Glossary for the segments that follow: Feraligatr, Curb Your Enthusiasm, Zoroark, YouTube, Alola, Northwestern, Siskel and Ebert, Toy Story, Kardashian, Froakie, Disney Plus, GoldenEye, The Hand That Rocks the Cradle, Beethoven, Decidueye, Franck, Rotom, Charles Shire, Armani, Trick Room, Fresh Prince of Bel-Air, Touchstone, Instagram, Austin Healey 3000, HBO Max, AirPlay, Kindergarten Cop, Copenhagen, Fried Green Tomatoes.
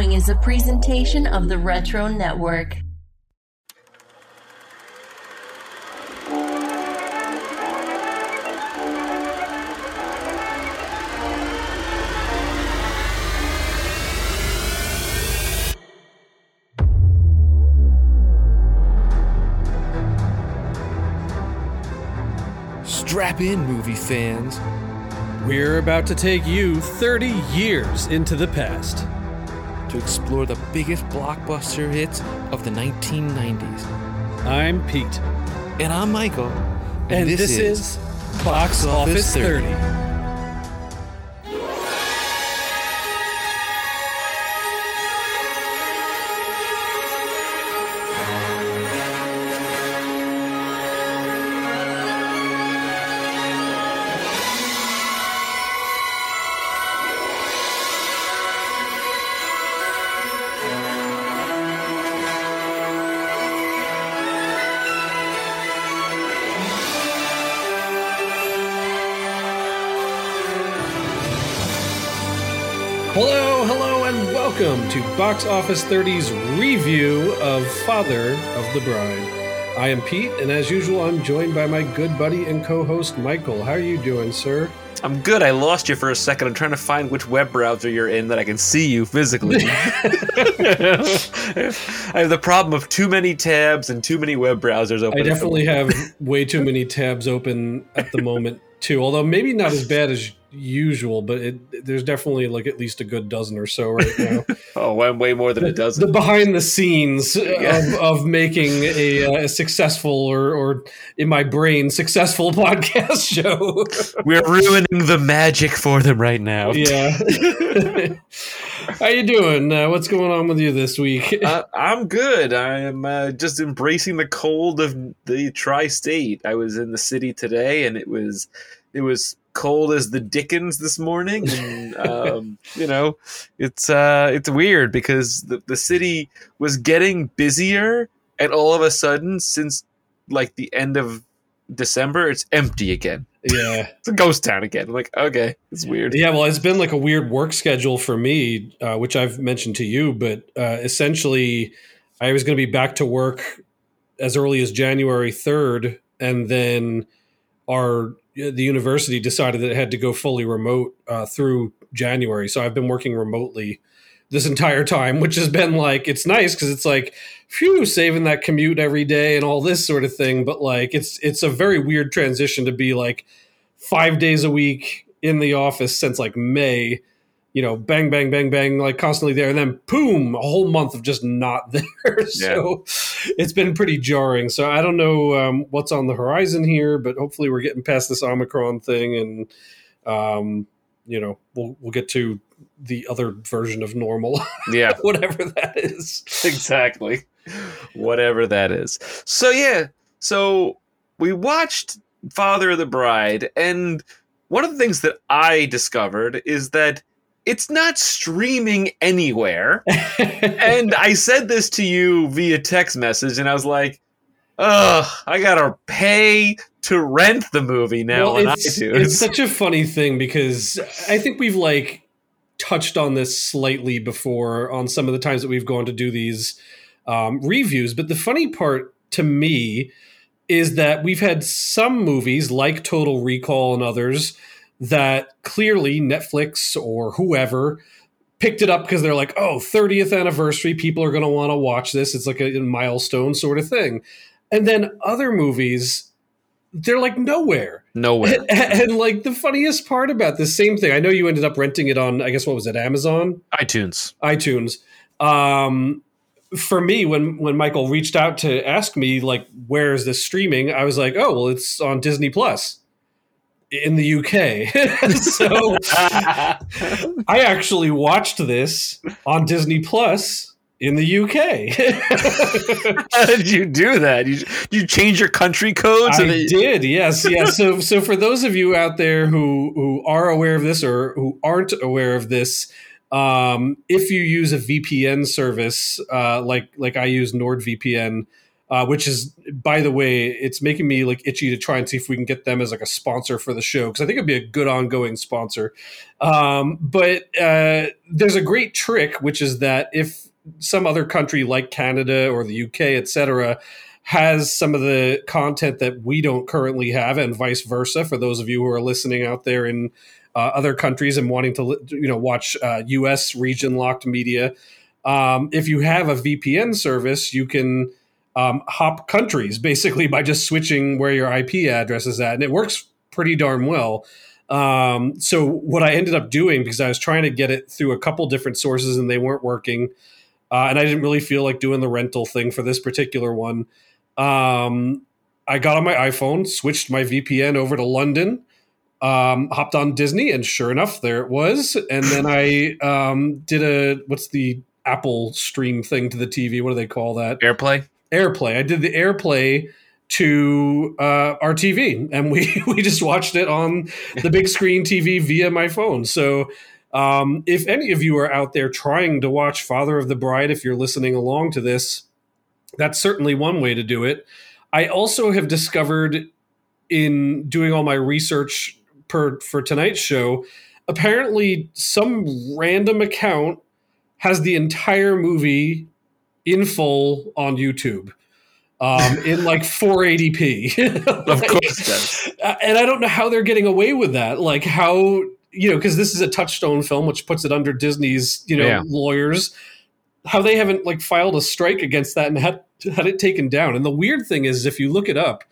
following is a presentation of the Retro Network. Strap in, movie fans. We're about to take you 30 years into the past to explore the biggest blockbuster hits of the 1990s. I'm Pete. And I'm Michael. And this is Box Office 30. Welcome to Box Office 30's review of Father of the Bride. I am Pete, and as usual, I'm joined by my good buddy and co-host, Michael. How are you doing, sir? I'm good. I lost you for a second. I'm trying to find which web browser you're in that I can see you physically. I have the problem of too many tabs and too many web browsers open. I definitely have way too many tabs open at the moment, too, although maybe not as bad as usual, but there's definitely like at least a good dozen or so right now. Oh, I'm way more than a dozen. The behind the scenes of making a successful or in my brain successful podcast show. We're ruining the magic for them right now. Yeah. How you doing? What's going on with you this week? I'm good. I am just embracing the cold of the tri-state. I was in the city today, and it was cold as the Dickens this morning, and you know, it's weird because the city was getting busier, and all of a sudden, since like the end of December, it's empty again. Yeah, it's a ghost town again. I'm like, okay, it's weird. Yeah, well, it's been like a weird work schedule for me, which I've mentioned to you, but essentially, I was going to be back to work as early as January 3rd, and then the university decided that it had to go fully remote through January. So I've been working remotely this entire time, which has been like, it's nice because it's like, phew, saving that commute every day and all this sort of thing. But like, it's a very weird transition to be like 5 days a week in the office since like May, you know, bang, bang, bang, bang, like constantly there. And then boom, a whole month of just not there. So it's been pretty jarring. So I don't know what's on the horizon here, but hopefully we're getting past this Omicron thing. And, you know, we'll get to the other version of normal. Yeah. Whatever that is. Exactly. Whatever that is. So, yeah. So we watched Father of the Bride. And one of the things that I discovered is that it's not streaming anywhere. And I said this to you via text message, and I was like, ugh, I got to pay to rent the movie now on iTunes. It's such a funny thing because I think we've like touched on this slightly before on some of the times that we've gone to do these reviews. But the funny part to me is that we've had some movies like Total Recall and others that clearly Netflix or whoever picked it up because they're like, oh, 30th anniversary, people are going to want to watch this. It's like a milestone sort of thing. And then other movies, they're like nowhere. And like the funniest part about this same thing, I know you ended up renting it on, I guess, what was it, Amazon? iTunes. For me, when Michael reached out to ask me, like, where is this streaming? I was like, oh, well, it's on Disney Plus. In the UK. So I actually watched this on Disney Plus in the UK. How did you do that? You change your country codes? I did. Yes. So for those of you out there who are aware of this or who aren't aware of this, if you use a VPN service, like I use NordVPN, which is, by the way, it's making me like itchy to try and see if we can get them as like a sponsor for the show, because I think it'd be a good ongoing sponsor. But there's a great trick, which is that if some other country like Canada or the UK, etc., has some of the content that we don't currently have, and vice versa, for those of you who are listening out there in other countries and wanting to watch US region locked media, if you have a VPN service, you can hop countries basically by just switching where your IP address is at, and it works pretty darn well. So what I ended up doing, because I was trying to get it through a couple different sources and they weren't working, and I didn't really feel like doing the rental thing for this particular one, I got on my iPhone, switched my VPN over to London, hopped on Disney, and sure enough, there it was. And then I did what's the Apple stream thing to the TV? What do they call that? Airplay. I did the AirPlay to our TV, and we just watched it on the big screen TV via my phone. So if any of you are out there trying to watch Father of the Bride, if you're listening along to this, that's certainly one way to do it. I also have discovered, in doing all my research for tonight's show, apparently some random account has the entire movie in full on YouTube. In like 480p. Of course it does. And I don't know how they're getting away with that. Like how, because this is a Touchstone film, which puts it under Disney's, lawyers, how they haven't like filed a strike against that and had it taken down. And the weird thing is, if you look it up,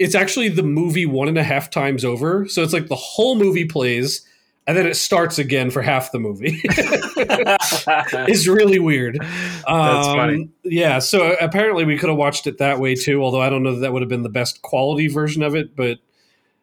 it's actually the movie 1.5 times over. So it's like the whole movie plays and then it starts again for half the movie. It's really weird. That's funny. Yeah, so apparently we could have watched it that way too, although I don't know that would have been the best quality version of it. But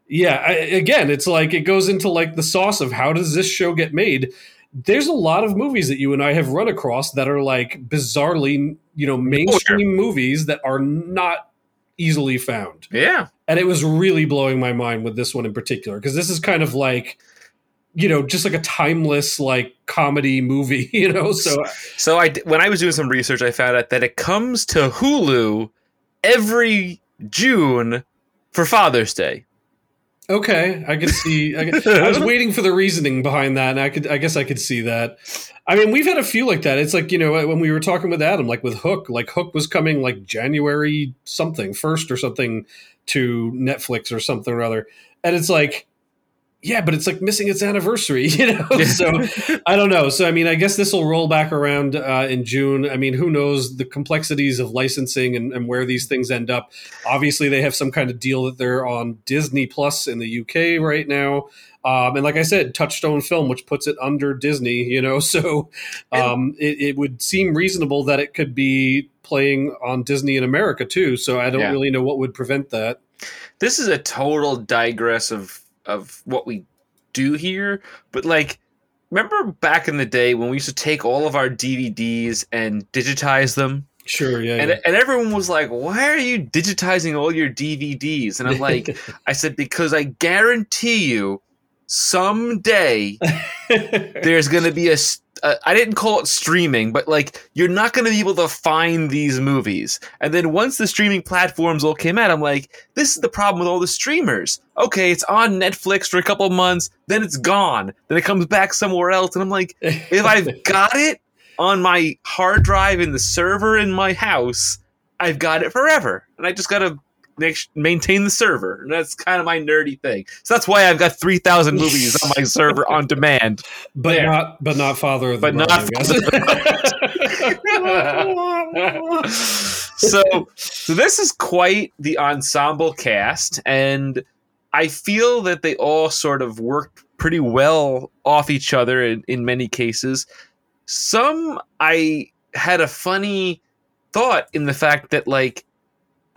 yeah, again, it's like it goes into like the sauce of how does this show get made. There's a lot of movies that you and I have run across that are like bizarrely, mainstream movies that are not easily found. Yeah. And it was really blowing my mind with this one in particular, because this is kind of like – just like a timeless, like comedy movie, So when I was doing some research, I found out that it comes to Hulu every June for Father's Day. Okay, I could see. I was waiting for the reasoning behind that, and I guess I could see that. I mean, we've had a few like that. It's like, when we were talking with Adam, like with Hook. Like Hook was coming like January something 1st or something to Netflix or something or other, and it's like. Yeah, but it's like missing its anniversary, So I don't know. So, I mean, I guess this will roll back around in June. I mean, who knows the complexities of licensing and where these things end up. Obviously, they have some kind of deal that they're on Disney Plus in the UK right now. And like I said, Touchstone Film, which puts it under Disney, So it would seem reasonable that it could be playing on Disney in America, too. So I don't really know what would prevent that. This is a total digress of what we do here, but like, remember back in the day when we used to take all of our DVDs and digitize them? Sure, yeah. And everyone was like, why are you digitizing all your DVDs? And I'm like, I said, because I guarantee you someday there's going to be I didn't call it streaming, but like, you're not going to be able to find these movies. And then once the streaming platforms all came out, I'm like, this is the problem with all the streamers. Okay, it's on Netflix for a couple of months, then it's gone. Then it comes back somewhere else. And I'm like, if I've got it on my hard drive in the server in my house, I've got it forever. And I just got to maintain the server. And that's kind of my nerdy thing. So that's why I've got 3,000 movies on my server on demand. But not Father of the Bride. So this is quite the ensemble cast, and I feel that they all sort of worked pretty well off each other in many cases. Some, I had a funny thought in the fact that like,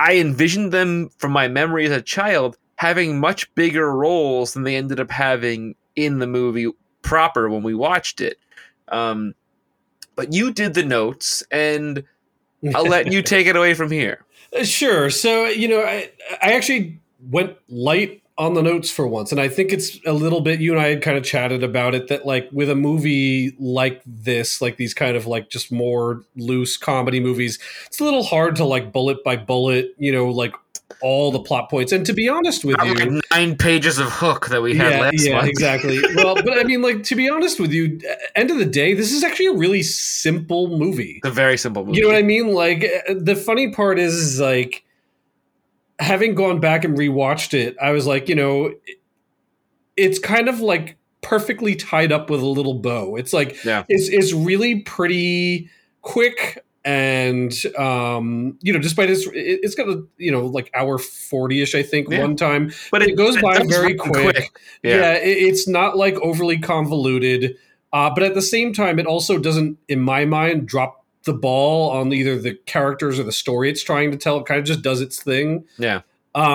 I envisioned them from my memory as a child having much bigger roles than they ended up having in the movie proper when we watched it. But you did the notes, and I'll let you take it away from here. Sure. So, I actually went light on the notes for once. And I think it's a little bit, you and I had kind of chatted about it, that like with a movie like this, like these kind of like just more loose comedy movies, it's a little hard to like bullet by bullet, you know, like all the plot points. And to be honest with you, like 9 pages of Hook that we had last month. Exactly. Well, but I mean, like, to be honest with you, end of the day, this is actually a really simple movie. It's a very simple movie. You know what I mean? Like, the funny part is like, having gone back and rewatched it, I was like, you know, it's kind of like perfectly tied up with a little bow. It's like, it's really pretty quick. And, you know, despite it's got a, you know, like hour 40-ish, I think, one time. But it goes by very quick. It's not like overly convoluted. But at the same time, it also doesn't, in my mind, drop the ball on either the characters or the story it's trying to tell. It kind of just does its thing. Yeah. But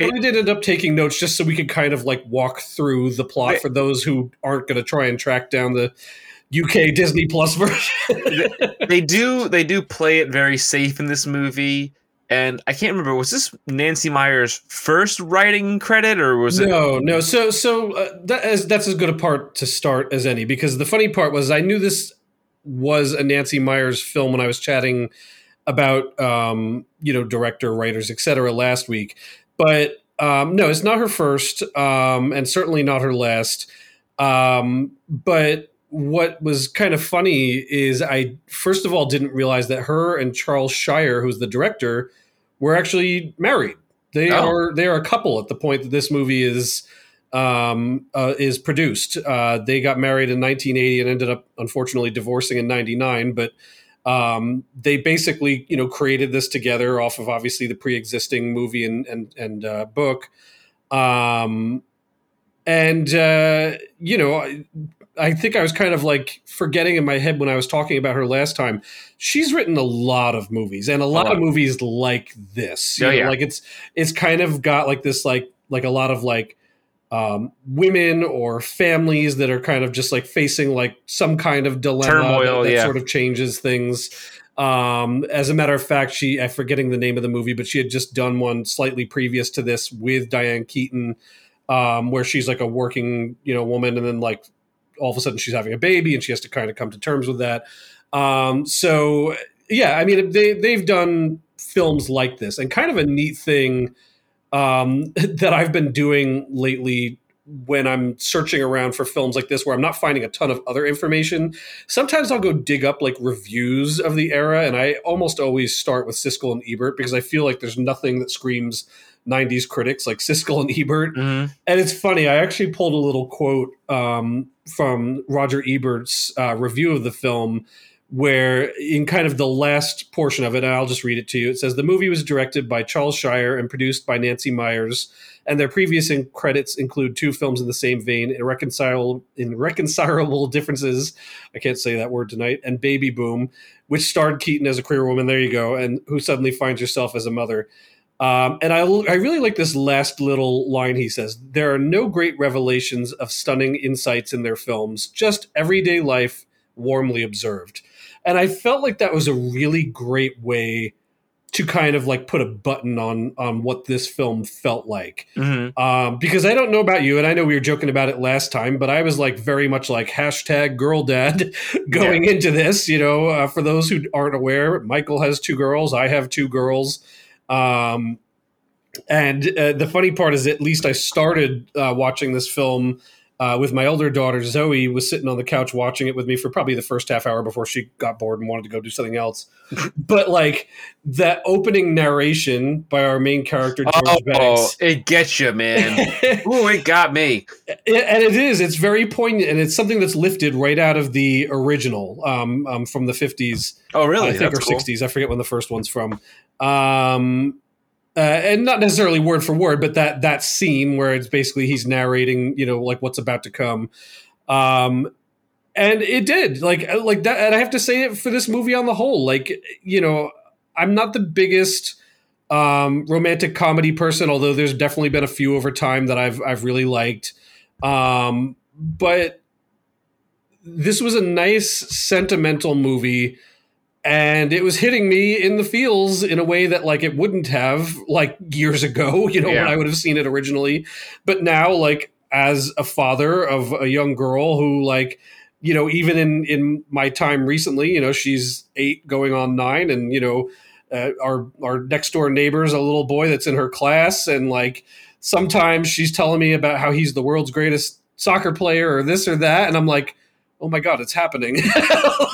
I did end up taking notes just so we could kind of like walk through the plot for those who aren't going to try and track down the UK Disney Plus version. They do play it very safe in this movie. And I can't remember, was this Nancy Meyer's first writing credit, or was it? No. So that's as good a part to start as any, because the funny part was I knew this was a Nancy Meyers film when I was chatting about, you know, director, writers, etc. last week. But no, it's not her first, and certainly not her last. But what was kind of funny is I, first of all, didn't realize that her and Charles Shire, who's the director, were actually married. They are a couple at the point that this movie is produced. They got married in 1980 and ended up unfortunately divorcing in 1999, but they basically, you know, created this together off of obviously the pre-existing movie and book. You know, I think I was kind of like forgetting in my head when I was talking about her last time, she's written a lot of movies and a lot of movies like this. You know, like it's kind of got like this, like a lot of like, women or families that are kind of just like facing like some kind of dilemma, turmoil, that sort of changes things. As a matter of fact, I'm forgetting the name of the movie, but she had just done one slightly previous to this with Diane Keaton, where she's like a working, you know, woman. And then like, all of a sudden she's having a baby and she has to kind of come to terms with that. I mean, they've done films like this, and kind of a neat thing that I've been doing lately when I'm searching around for films like this, where I'm not finding a ton of other information. Sometimes I'll go dig up like reviews of the era. And I almost always start with Siskel and Ebert, because I feel like there's nothing that screams 90s critics like Siskel and Ebert. Mm-hmm. And it's funny. I actually pulled a little quote from Roger Ebert's review of the film, where in kind of the last portion of it, and I'll just read it to you. It says, "The movie was directed by Charles Shire and produced by Nancy Meyers, and their previous credits include 2 films in the same vein, Irreconcilable Differences," I can't say that word tonight, "and Baby Boom, which starred Keaton as a queer woman," there you go, "and who suddenly finds herself as a mother. And I really like this last little line he says. There are no great revelations of stunning insights in their films, just everyday life warmly observed." And I felt like that was a really great way to kind of like put a button on what this film felt like. Mm-hmm. Because I don't know about you, and I know we were joking about it last time, but I was like very much like #girldad going into this, you know, for those who aren't aware, Michael has 2 girls. I have 2 girls. The funny part is, at least I started watching this film with my older daughter. Zoe was sitting on the couch watching it with me for probably the first half hour before she got bored and wanted to go do something else. But like that opening narration by our main character, George Banks, it gets you, man. Ooh, it got me. And it's very poignant, and it's something that's lifted right out of the original from the 50s. Oh, really? I think that's 60s. I forget when the first one's from. And not necessarily word for word, but that scene where it's basically he's narrating, you know, like what's about to come. And it did like that. And I have to say it for this movie on the whole, like, you know, I'm not the biggest romantic comedy person, although there's definitely been a few over time that I've really liked. But this was a nice sentimental movie. And it was hitting me in the feels in a way that, like, it wouldn't have, like, years ago, you know, when I would have seen it originally. But now, like, as a father of a young girl who, like, you know, even in my time recently, you know, she's 8 going on 9 and, you know, our next door neighbor's a little boy that's in her class. And, like, sometimes she's telling me about how he's the world's greatest soccer player or this or that. And I'm like, oh my God, it's happening.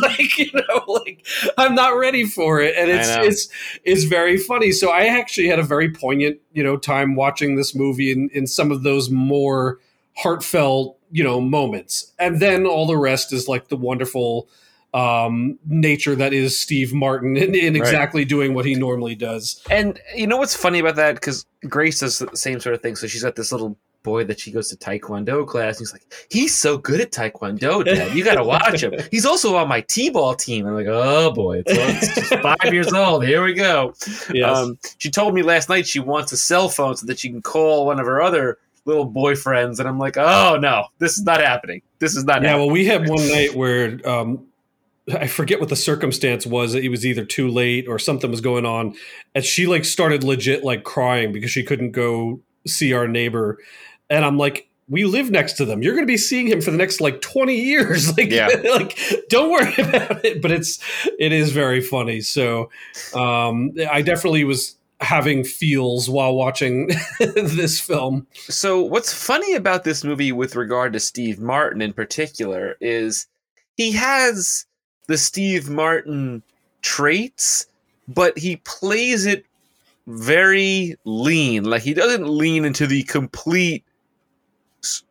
Like, you know, like, I'm not ready for it. And it's very funny. So I actually had a very poignant, you know, time watching this movie in some of those more heartfelt, you know, moments. And then all the rest is like the wonderful nature that is Steve Martin in exactly doing what he normally does. And you know what's funny about that? Because Grace does the same sort of thing. So she's got this little boy that she goes to taekwondo class, and he's like, he's so good at taekwondo, Dad, you gotta watch him. He's also on my t-ball team. I'm like, oh boy, it's just 5 years old, here we go. Yes. She told me last night she wants a cell phone so that she can call one of her other little boyfriends, and I'm like, oh no, this is not happening. Well, we had one night where I forget what the circumstance was. It was either too late or something was going on, and she like started legit like crying because she couldn't go see our neighbor. And I'm like, we live next to them. You're going to be seeing him for the next like 20 years. Like, like, don't worry about it. But it is very funny. So I definitely was having feels while watching this film. So what's funny about this movie with regard to Steve Martin in particular is he has the Steve Martin traits, but he plays it very lean. Like, he doesn't lean into the complete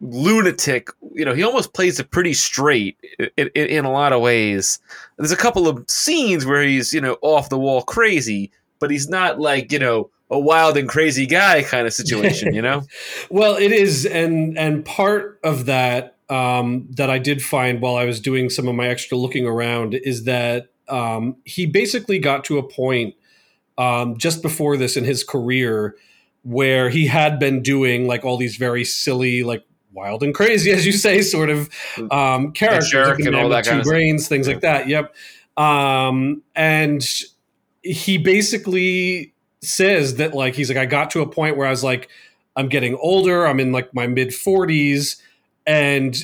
lunatic, you know. He almost plays it pretty straight in a lot of ways. There's a couple of scenes where he's, you know, off the wall crazy, but he's not like, you know, a wild and crazy guy kind of situation, you know. Well, it is, and part of that that I did find while I was doing some of my extra looking around is that he basically got to a point just before this in his career where he had been doing like all these very silly, like wild and crazy, as you say, sort of characters, like, and all that kind of grains, things like that. Yep. And he basically says that, like, he's like, I got to a point where I was like, I'm getting older. I'm in like my mid-40s, and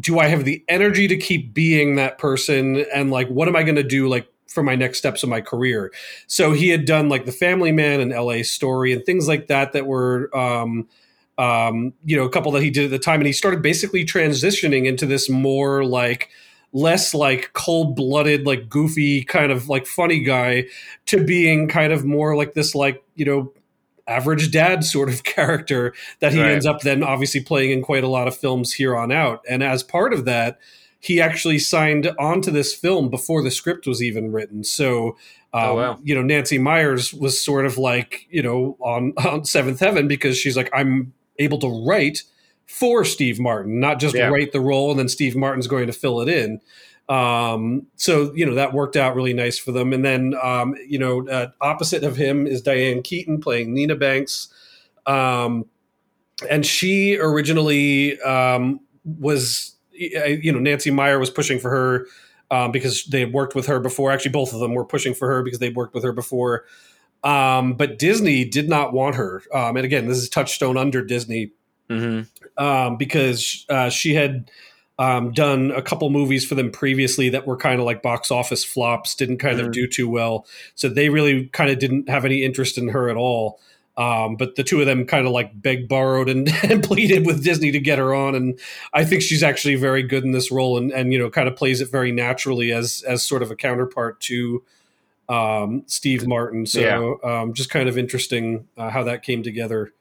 do I have the energy to keep being that person? And like, what am I going to do? Like, for my next steps in my career. So he had done like The Family Man and LA Story and things like that, that were, you know, a couple that he did at the time. And he started basically transitioning into this more like, less like cold-blooded, like goofy kind of like funny guy to being kind of more like this, like, you know, average dad sort of character that he ends up then obviously playing in quite a lot of films here on out. And as part of that, he actually signed onto this film before the script was even written. So, you know, Nancy Meyers was sort of like, you know, on Seventh Heaven, because she's like, I'm able to write for Steve Martin, not just write the role and then Steve Martin's going to fill it in. So, you know, that worked out really nice for them. And then, you know, opposite of him is Diane Keaton playing Nina Banks. And she originally was... you know, Nancy Meyer was pushing for her because they had worked with her before. Actually, both of them were pushing for her because they'd worked with her before. But Disney did not want her. And again, this is Touchstone under Disney because she had done a couple movies for them previously that were kind of like box office flops, didn't kind of do too well. So they really kind of didn't have any interest in her at all. But the two of them kind of like begged, borrowed, and pleaded with Disney to get her on. And I think she's actually very good in this role and you know, kind of plays it very naturally as sort of a counterpart to Steve Martin. So just kind of interesting how that came together.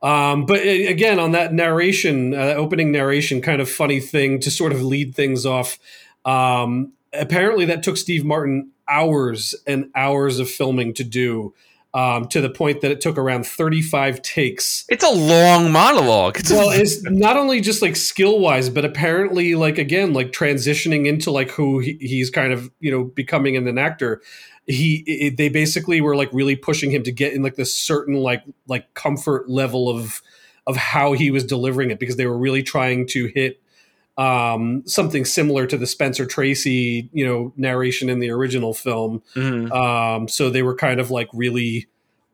But again, on that narration, opening narration, kind of funny thing to sort of lead things off. Apparently that took Steve Martin hours and hours of filming to do. To the point that it took around 35 takes. It's a long monologue. Well, it's not only just like skill wise, but apparently like, again, like transitioning into like who he's kind of, you know, becoming an actor. They basically were like really pushing him to get in like this certain like comfort level of how he was delivering it, because they were really trying to hit something similar to the Spencer Tracy, you know, narration in the original film. Mm-hmm. So they were kind of like really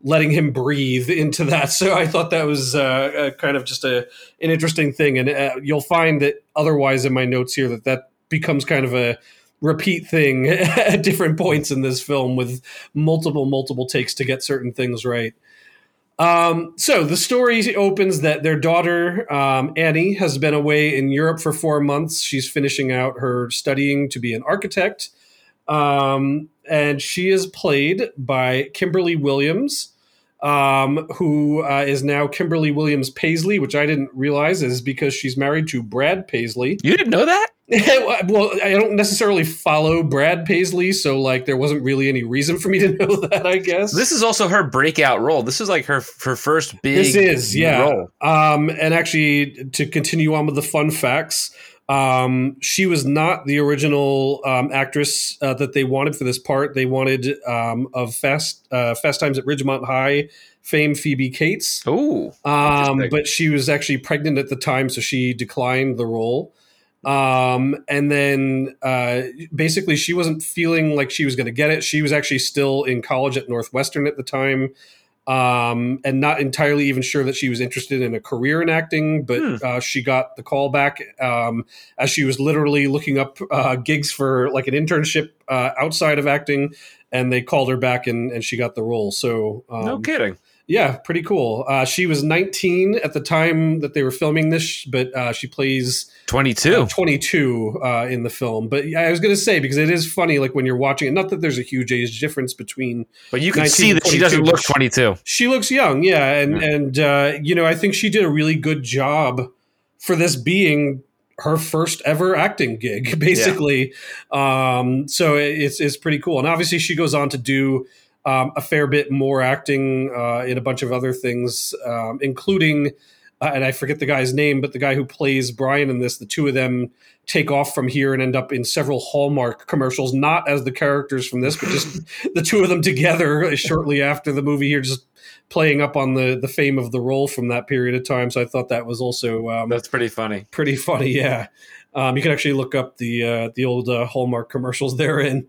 letting him breathe into that. So I thought that was kind of just an interesting thing. And you'll find that otherwise in my notes here that becomes kind of a repeat thing at different points in this film with multiple takes to get certain things right. So the story opens that their daughter, Annie, has been away in Europe for 4 months. She's finishing out her studying to be an architect. And she is played by Kimberly Williams, who is now Kimberly Williams Paisley, which I didn't realize is because she's married to Brad Paisley. You didn't know that? Well, I don't necessarily follow Brad Paisley, so like there wasn't really any reason for me to know that, I guess. This is also her breakout role. This is like her first big role. This is, yeah. Role. And actually, to continue on with the fun facts, she was not the original actress that they wanted for this part. They wanted of Fast Times at Ridgemont High fame Phoebe Cates. Oh, but she was actually pregnant at the time, so she declined the role. And then basically she wasn't feeling like she was going to get it. She was actually still in college at Northwestern at the time, and not entirely even sure that she was interested in a career in acting, but she got the call back as she was literally looking up gigs for like an internship outside of acting, and they called her back and she got the role. So no kidding. Yeah, pretty cool. She was 19 at the time that they were filming this, but she plays 22 in the film. But I was going to say, because it is funny, like when you're watching it, not that there's a huge age difference between. But you can see that she doesn't look 22. She looks young, yeah. And you know, I think she did a really good job for this being her first ever acting gig, basically. Yeah. So it's pretty cool. And obviously she goes on to do a fair bit more acting in a bunch of other things, including, and I forget the guy's name, but the guy who plays Brian in this, the two of them take off from here and end up in several Hallmark commercials, not as the characters from this, but just the two of them together shortly after the movie here, just playing up on the fame of the role from that period of time. So I thought that was also... that's pretty funny. Pretty funny, yeah. You can actually look up the old Hallmark commercials they're in.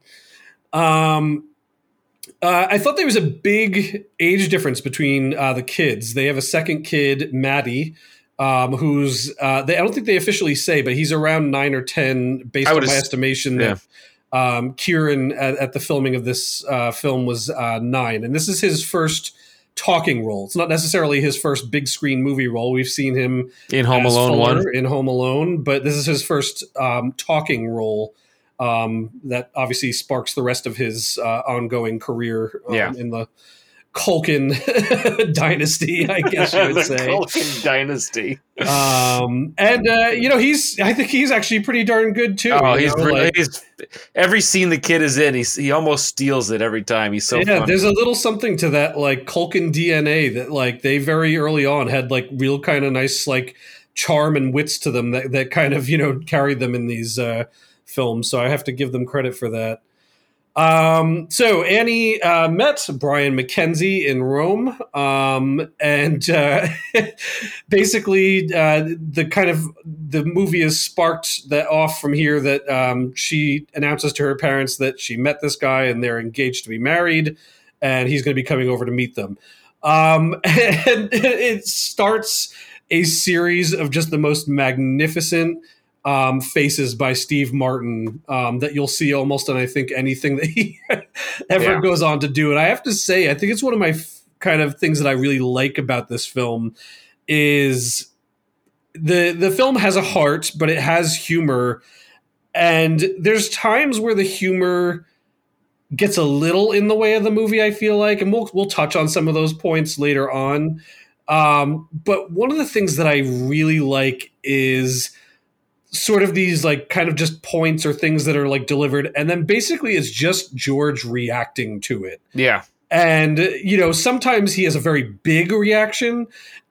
I thought there was a big age difference between the kids. They have a second kid, Maddie, who's I don't think they officially say, but he's around 9 or 10, based on my estimation. Yeah. That Kieran at the filming of this film was 9, and this is his first talking role. It's not necessarily his first big screen movie role. We've seen him in Home Alone 1, but this is his first talking role. That obviously sparks the rest of his ongoing career in the Culkin dynasty, I guess you would say. Culkin dynasty. You know, I think he's actually pretty darn good too. Oh, every scene the kid is in, he almost steals it every time. He's so funny. There's a little something to that like Culkin DNA that like they very early on had like real kind of nice like charm and wits to them that kind of, you know, carried them in these films, so I have to give them credit for that. So Annie met Brian McKenzie in Rome, and basically the movie is sparked that off from here that she announces to her parents that she met this guy and they're engaged to be married, and he's going to be coming over to meet them. And it starts a series of just the most magnificent faces by Steve Martin that you'll see almost in I think anything that he ever goes on to do. And I have to say, I think it's one of my kind of things that I really like about this film is the film has a heart, but it has humor. And there's times where the humor gets a little in the way of the movie, I feel like. And we'll touch on some of those points later on. But one of the things that I really like is sort of these like kind of just points or things that are like delivered. And then basically it's just George reacting to it. Yeah. And, you know, sometimes he has a very big reaction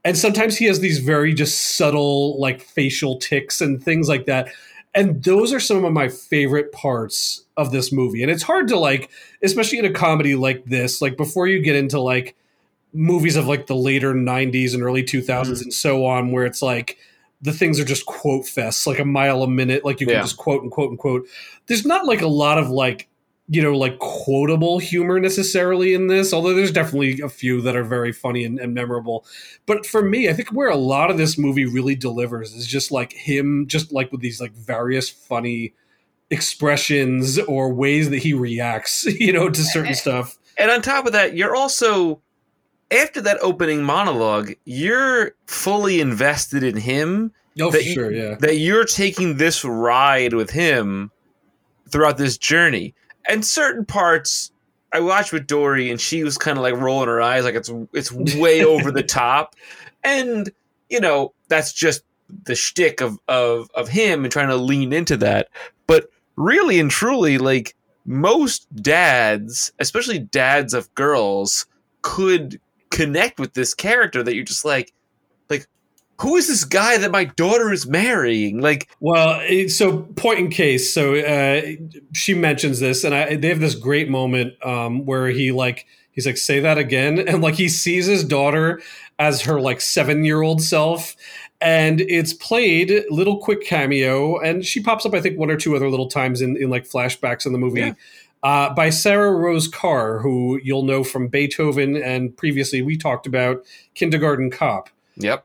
and sometimes he has these very just subtle like facial tics and things like that. And those are some of my favorite parts of this movie. And it's hard to like, especially in a comedy like this, like before you get into like movies of like the later 90s and early 2000s and so on, where it's like, the things are just quote fests, like a mile a minute. Like you can just quote and quote and quote. There's not like a lot of like, you know, like quotable humor necessarily in this, although there's definitely a few that are very funny and memorable. But for me, I think where a lot of this movie really delivers is just like him, just like with these like various funny expressions or ways that he reacts, you know, to certain stuff. And on top of that, you're also, after that opening monologue, you're fully invested in him. Oh, for sure, yeah. That you're taking this ride with him throughout this journey. And certain parts, I watched with Dory, and she was kind of like rolling her eyes, like it's way over the top. And, you know, that's just the shtick of him and trying to lean into that. But really and truly, like, most dads, especially dads of girls, could connect with this character that you're just like, who is this guy that my daughter is marrying? Like, well, so point in case. So she mentions this, and they have this great moment where he's like, say that again. And like, he sees his daughter as her like 7-year-old self. And it's played little quick cameo, and she pops up, I think, one or two other little times in like flashbacks in the movie by Sarah Rose Carr, who you'll know from Beethoven, and previously we talked about Kindergarten Cop. Yep.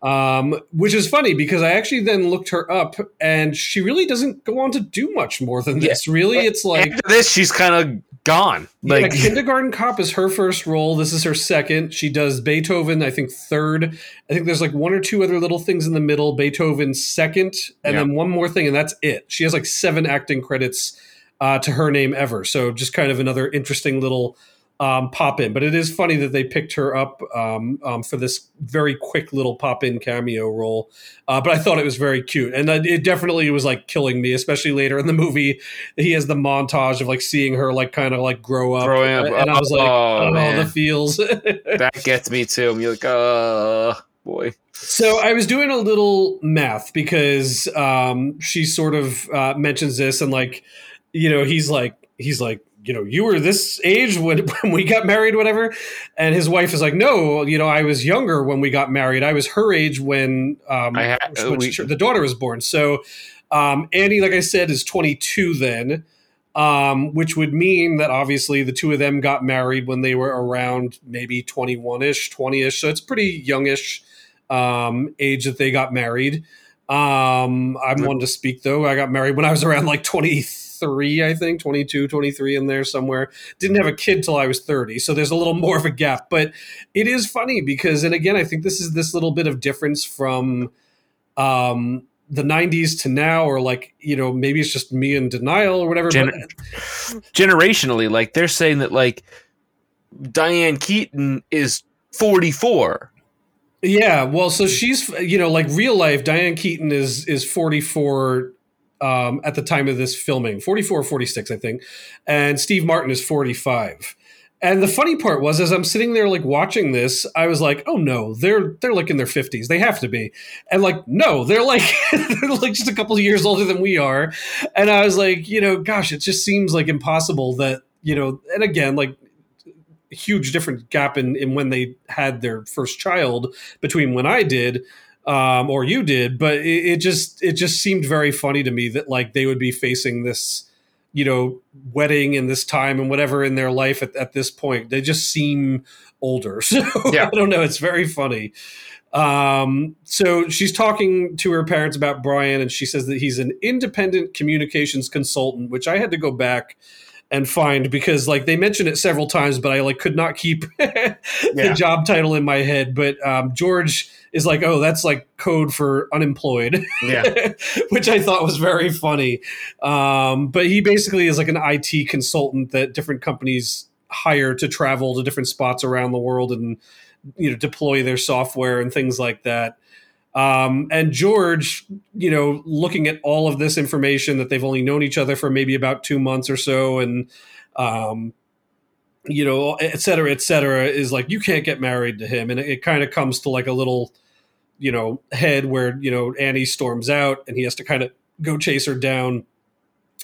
Which is funny because I actually then looked her up, and she really doesn't go on to do much more than this. Really, it's like after this, she's kind of gone. Like Kindergarten Cop is her first role. This is her second. She does Beethoven, I think, third. I think there's like one or two other little things in the middle. Beethoven second, and then one more thing, and that's it. She has like 7 acting credits to her name ever. So just kind of another interesting little pop in, but it is funny that they picked her up for this very quick little pop in cameo role. But I thought it was very cute, and it definitely was like killing me, especially later in the movie. He has the montage of like seeing her like kind of like grow up. And I was like, oh, the feels. That gets me too. I'm like, boy. So I was doing a little math because she sort of mentions this, and like, you know, he's like, you know, you were this age when we got married, whatever. And his wife is like, no, you know, I was younger when we got married. I was her age when the daughter was born. So Annie, like I said, is 22 then, which would mean that obviously the two of them got married when they were around maybe 21-ish, 20-ish. So it's pretty youngish age that they got married. I'm one to speak, though. I got married when I was around like 23, I think, 22, 23 in there somewhere. Didn't have a kid till I was 30. So there's a little more of a gap, but it is funny because, and again, I think this is this little bit of difference from the 90s to now, or like, you know, maybe it's just me in denial or whatever. Generationally, like they're saying that like Diane Keaton is 44. Yeah. Well, so she's, you know, like real life, Diane Keaton is 44 at the time of this filming, 44 or 46, I think. And Steve Martin is 45. And the funny part was, as I'm sitting there like watching this, I was like, oh no, they're like in their 50s. They have to be. And like, no, they're like, they're like just a couple of years older than we are. And I was like, you know, gosh, it just seems like impossible that, you know, and again, like, huge different gap in when they had their first child between when I did or you did, but it just seemed very funny to me that like they would be facing this, you know, wedding and this time and whatever in their life at this point. They just seem older. So yeah. I don't know. It's very funny. So she's talking to her parents about Brian, and she says that he's an independent communications consultant, which I had to go back and find because like they mentioned it several times, but I like could not keep the job title in my head. But George is like, oh, that's like code for unemployed, which I thought was very funny. But he basically is like an IT consultant that different companies hire to travel to different spots around the world and, you know, deploy their software and things like that. And George, you know, looking at all of this information that they've only known each other for maybe about 2 months or so, and, you know, et cetera, is like, you can't get married to him. And it kind of comes to like a little, you know, head where, you know, Annie storms out and he has to kind of go chase her down.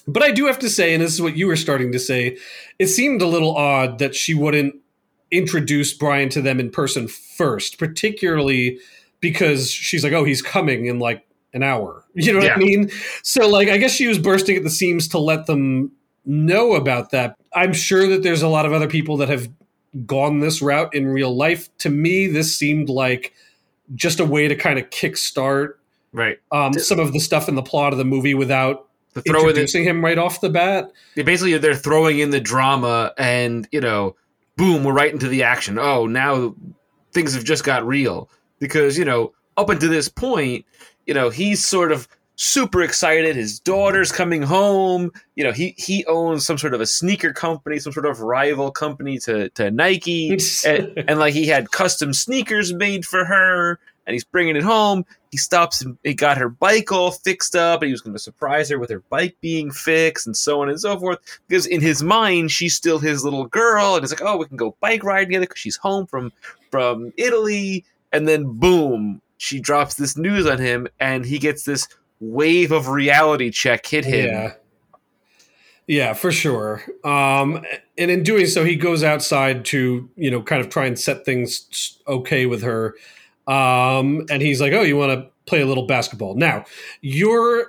But I do have to say, and this is what you were starting to say, it seemed a little odd that she wouldn't introduce Brian to them in person first, particularly because she's like, oh, he's coming in like an hour. You know what I mean? So, like, I guess she was bursting at the seams to let them know about that. I'm sure that there's a lot of other people that have gone this route in real life. To me, this seemed like just a way to kind of kickstart some of the stuff in the plot of the movie without introducing him right off the bat. Basically, they're throwing in the drama and, you know, boom, we're right into the action. Oh, now things have just got real. Because, you know, up until this point, you know, he's sort of super excited. His daughter's coming home. You know, he owns some sort of a sneaker company, some sort of rival company to Nike. and like he had custom sneakers made for her and he's bringing it home. He stops and he got her bike all fixed up and he was going to surprise her with her bike being fixed and so on and so forth. Because in his mind, she's still his little girl. And it's like, oh, we can go bike ride together because she's home from Italy. And then boom, she drops this news on him and he gets this wave of reality check hit him. Yeah, for sure. And in doing so, he goes outside to, you know, kind of try and set things okay with her. And he's like, oh, you want to play a little basketball? Now, your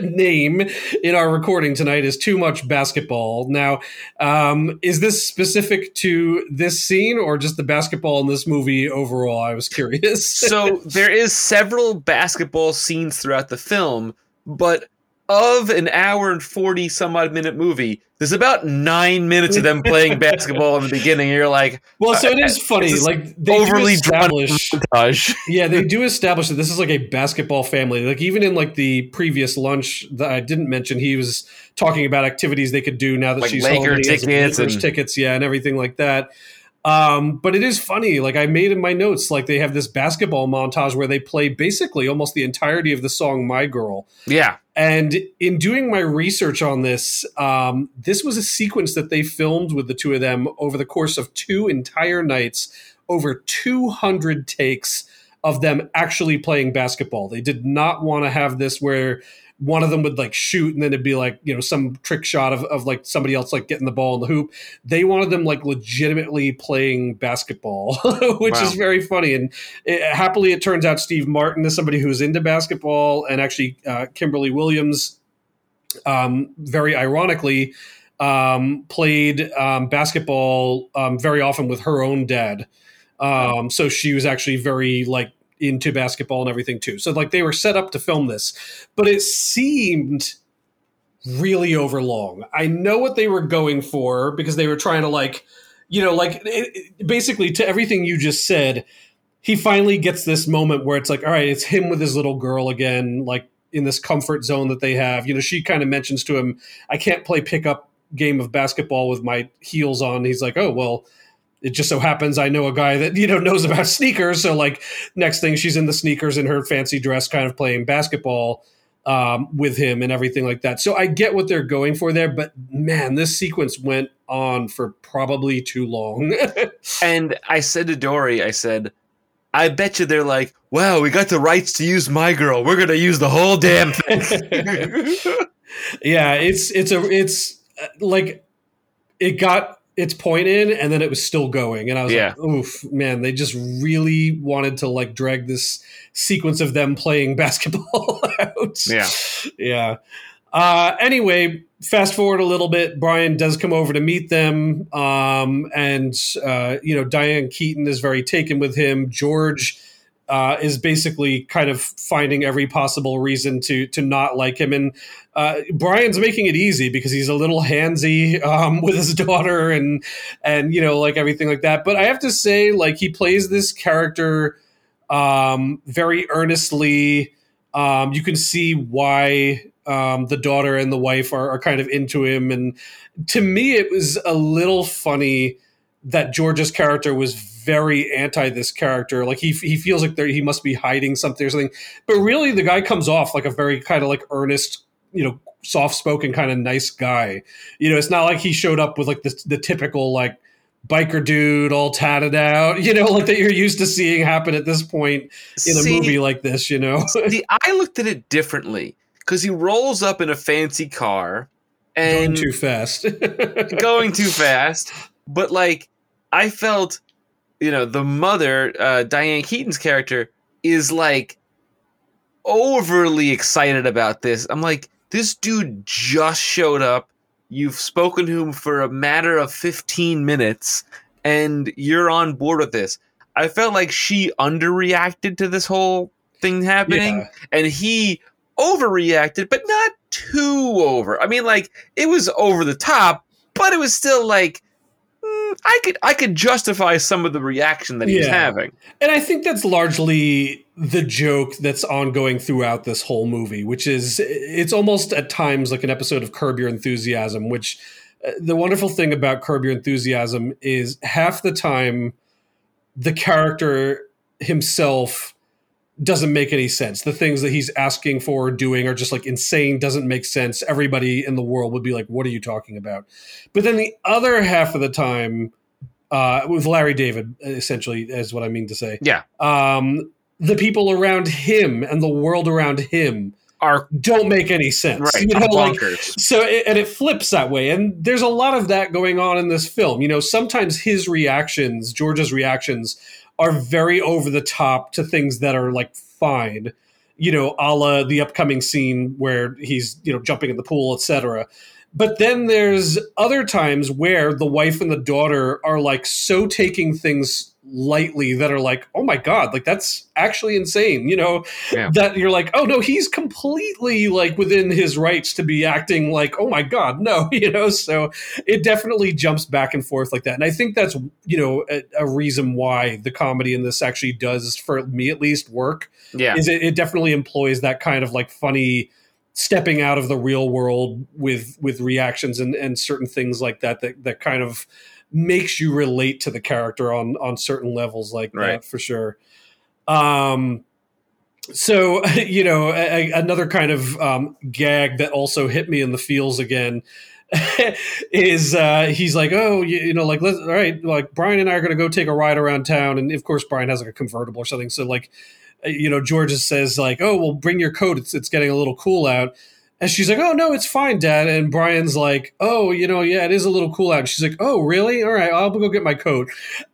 name in our recording tonight is Too Much Basketball. Now, is this specific to this scene or just the basketball in this movie overall? I was curious. So there is several basketball scenes throughout the film, but of an hour and 40 some odd minute movie, there's about 9 minutes of them playing basketball in the beginning. And you're like, well, so it is funny. Like they overly montage. Yeah, they do establish that this is like a basketball family. Like even in like the previous lunch that I didn't mention, he was talking about activities they could do now that like she's Laker home. Tickets and tickets, yeah, and everything like that. But it is funny. Like I made in my notes, like they have this basketball montage where they play basically almost the entirety of the song "My Girl." Yeah. And in doing my research on this, this was a sequence that they filmed with the two of them over the course of 2 entire nights, over 200 takes of them actually playing basketball. They did not want to have this where one of them would like shoot and then it'd be like, you know, some trick shot of like somebody else like getting the ball in the hoop. They wanted them like legitimately playing basketball, which is very funny. And happily, it turns out Steve Martin is somebody who's into basketball, and actually Kimberly Williams, very ironically, played basketball very often with her own dad. So she was actually very like into basketball and everything too. So like they were set up to film this, but it seemed really overlong. I know what they were going for because they were trying to like, you know, like it, basically to everything you just said, he finally gets this moment where it's like, all right, it's him with his little girl again, like in this comfort zone that they have. You know, she kind of mentions to him, I can't play pickup game of basketball with my heels on. He's like, oh, well, it just so happens I know a guy that, you know, knows about sneakers. So like next thing she's in the sneakers in her fancy dress kind of playing basketball with him and everything like that. So I get what they're going for there, but man, this sequence went on for probably too long. And I said to Dory, I said, I bet you they're like, wow, we got the rights to use My Girl. We're going to use the whole damn thing. Yeah, it got its point in, and then it was still going. And I was like, oof, man, they just really wanted to like drag this sequence of them playing basketball out. Yeah. Anyway, fast forward a little bit. Brian does come over to meet them. You know, Diane Keaton is very taken with him. George is basically kind of finding every possible reason to not like him. And Brian's making it easy because he's a little handsy with his daughter and, you know, like everything like that. But I have to say, like, he plays this character very earnestly. You can see why the daughter and the wife are kind of into him. And to me, it was a little funny that George's character was very anti this character. Like he feels like he must be hiding something or something, but really the guy comes off like a very kind of like earnest, you know, soft-spoken kind of nice guy. You know, it's not like he showed up with like the typical like biker dude all tatted out, you know, like that you're used to seeing happen at this point in a movie like this, you know? I looked at it differently because he rolls up in a fancy car and going too fast. But like, I felt, you know, the mother, Diane Keaton's character, is like overly excited about this. I'm like, this dude just showed up. You've spoken to him for a matter of 15 minutes, and you're on board with this. I felt like she underreacted to this whole thing happening, and he overreacted, but not too over. I mean, like, it was over the top, but it was still like, I could justify some of the reaction that he was having. And I think that's largely the joke that's ongoing throughout this whole movie, which is it's almost at times like an episode of Curb Your Enthusiasm, which the wonderful thing about Curb Your Enthusiasm is half the time the character himself doesn't make any sense. The things that he's asking for or doing are just like insane, doesn't make sense. Everybody in the world would be like, what are you talking about? But then the other half of the time, with Larry David, essentially, is what I mean to say. Yeah. The people around him and the world around him don't make any sense. Right. You know, like, so it flips that way. And there's a lot of that going on in this film. You know, sometimes his reactions, George's reactions, are very over the top to things that are like fine, you know, a la the upcoming scene where he's, you know, jumping in the pool, etc. But then there's other times where the wife and the daughter are like so taking things lightly that are like, oh my God, like that's actually insane, you know, that you're like, oh no, he's completely like within his rights to be acting like, oh my God, no, you know, so it definitely jumps back and forth like that. And I think that's, you know, a reason why the comedy in this actually does, for me at least, work. Yeah. Is it definitely employs that kind of like funny stepping out of the real world with reactions and certain things like that kind of makes you relate to the character on certain levels like that, for sure. So, you know, another kind of gag that also hit me in the feels again is he's like, oh, you know, like, all right, like Brian and I are going to go take a ride around town. And of course, Brian has like a convertible or something. So like, you know, Georgia says like, oh, well, bring your coat. It's getting a little cool out. And she's like, oh, no, it's fine, Dad. And Brian's like, oh, you know, yeah, it is a little cool out. And she's like, oh, really? All right, I'll go get my coat.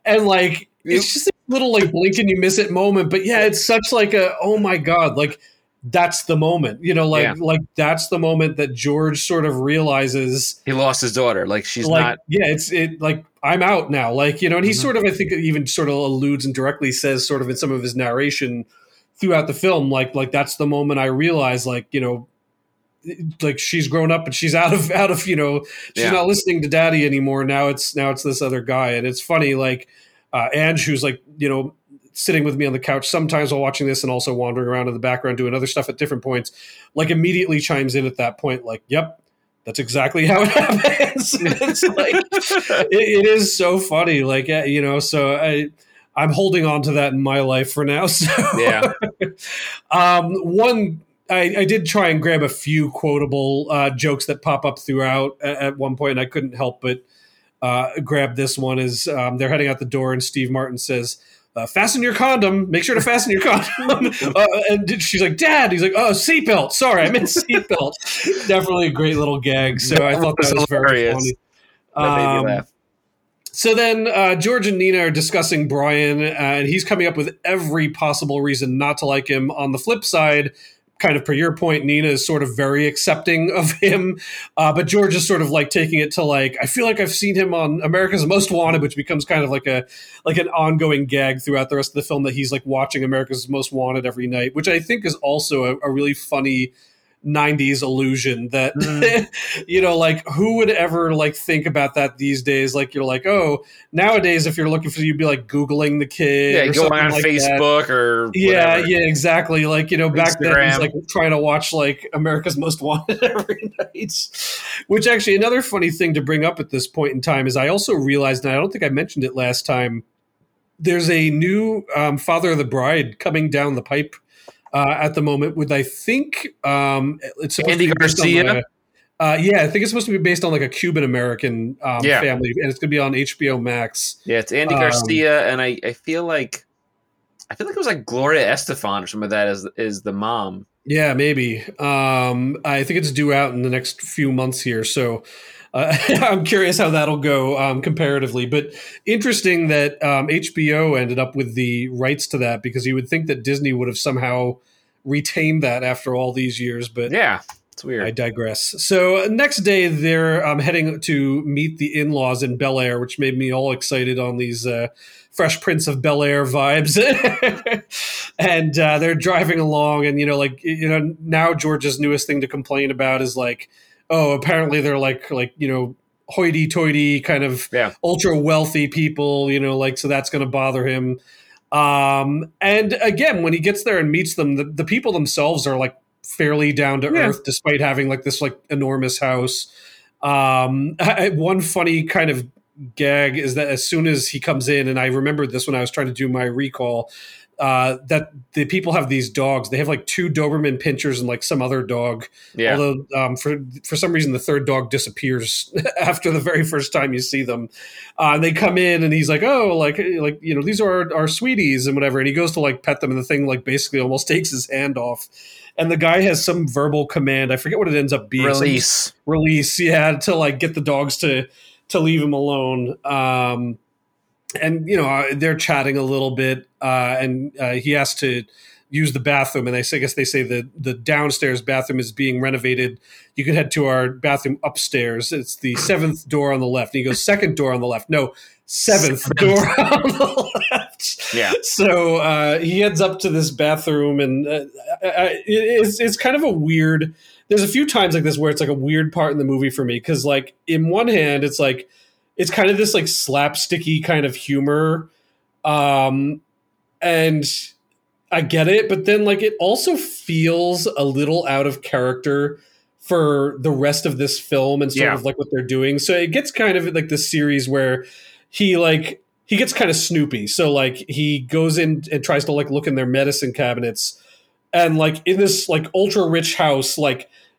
And like, it's just a little like blink and you miss it moment. But yeah, it's such like a, oh, my God, like that's the moment, you know, like like that's the moment that George sort of realizes he lost his daughter. Like she's like, not. Yeah, it's like I'm out now. Like, you know, and he sort of, I think, even sort of alludes and directly says sort of in some of his narration throughout the film, like that's the moment I realize, like, you know, like she's grown up and she's out of, you know, she's not listening to Daddy anymore. Now it's this other guy. And it's funny, like Ange, who's like, you know, sitting with me on the couch sometimes while watching this and also wandering around in the background doing other stuff at different points, like immediately chimes in at that point. Like, yep, that's exactly how it happens. It's like, it is so funny. Like, you know, so I'm holding on to that in my life for now. So yeah. One, I did try and grab a few quotable jokes that pop up throughout at one point, and I couldn't help but grab this one. Is they're heading out the door, and Steve Martin says, fasten your condom. Make sure to fasten your condom. And she's like, Dad. He's like, oh, seatbelt. Sorry, I meant seatbelt. Definitely a great little gag. So I thought that was very funny. That made me laugh. So then George and Nina are discussing Brian, and he's coming up with every possible reason not to like him. On the flip side, kind of per your point, Nina is sort of very accepting of him. But George is sort of like taking it to like, I feel like I've seen him on America's Most Wanted, which becomes kind of like an ongoing gag throughout the rest of the film that he's like watching America's Most Wanted every night, which I think is also a really funny 90s illusion that, you know, like who would ever like think about that these days? Like you're like, oh, nowadays, if you're looking for, you'd be like Googling the kid. Yeah, or going on like Facebook that. Or whatever. Yeah, exactly. Like, you know, back Instagram. Then he's like trying to watch like America's Most Wanted every night, which actually another funny thing to bring up at this point in time is I also realized, and I don't think I mentioned it last time, there's a new Father of the Bride coming down the pipe at the moment with, I think, it's supposed Andy to be Garcia. I think it's supposed to be based on like a Cuban-American family, and it's going to be on HBO Max. Yeah, it's Andy Garcia, and I feel like it was like Gloria Estefan or some of that is the mom. Yeah, maybe. I think it's due out in the next few months here, so I'm curious how that'll go comparatively. But interesting that HBO ended up with the rights to that because you would think that Disney would have somehow retained that after all these years, but yeah, it's weird. I digress. So next day they're heading to meet the in-laws in Bel-Air, which made me all excited on these Fresh Prince of Bel-Air vibes. And they're driving along, and, now George's newest thing to complain about is apparently they're hoity-toity kind of ultra wealthy people, so that's going to bother him. And again, when he gets there and meets them, the people themselves are fairly down to earth, despite having this enormous house. One funny kind of gag is that as soon as he comes in, and I remembered this when I was trying to do my recall, that the people have these dogs. They have 2 Doberman Pinschers and some other dog. Yeah. Although for some reason the third dog disappears after the very first time you see them. And they come in and he's these are our sweeties and whatever. And he goes to pet them, and the thing basically almost takes his hand off. And the guy has some verbal command. I forget what it ends up being. Release. Release. Yeah, to get the dogs to leave him alone. And, they're chatting a little bit, and he has to use the bathroom. And I guess they say the downstairs bathroom is being renovated. You can head to our bathroom upstairs. It's the 7th door on the left. And he goes, 2nd door on the left. No, 7th door on the left. Yeah. So he heads up to this bathroom, and it's kind of a weird – there's a few times like this where it's a weird part in the movie for me, because in one hand it's it's kind of this slapsticky kind of humor. And I get it, but then it also feels a little out of character for the rest of this film and sort of what they're doing. So it gets kind of this series where he gets kind of snoopy. So he goes in and tries to look in their medicine cabinets, and in this ultra rich house,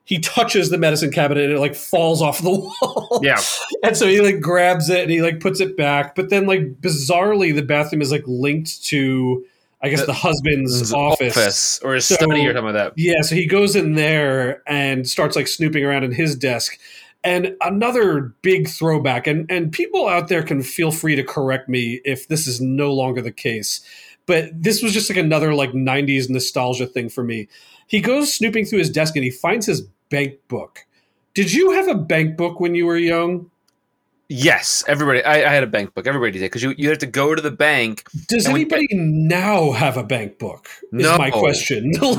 he touches the medicine cabinet and it falls off the wall. Yeah. And so he grabs it and he puts it back. But then bizarrely the bathroom is linked to, I guess, the husband's office or his study or something like that. Yeah. So he goes in there and starts snooping around in his desk. And another big throwback, and people out there can feel free to correct me if this is no longer the case, but this was just another 90s nostalgia thing for me. He goes snooping through his desk and he finds his bank book. Did you have a bank book when you were young? Yes, everybody. I had a bank book. Everybody did, because you had to go to the bank. Does anybody now have a bank book? No, is my question. No.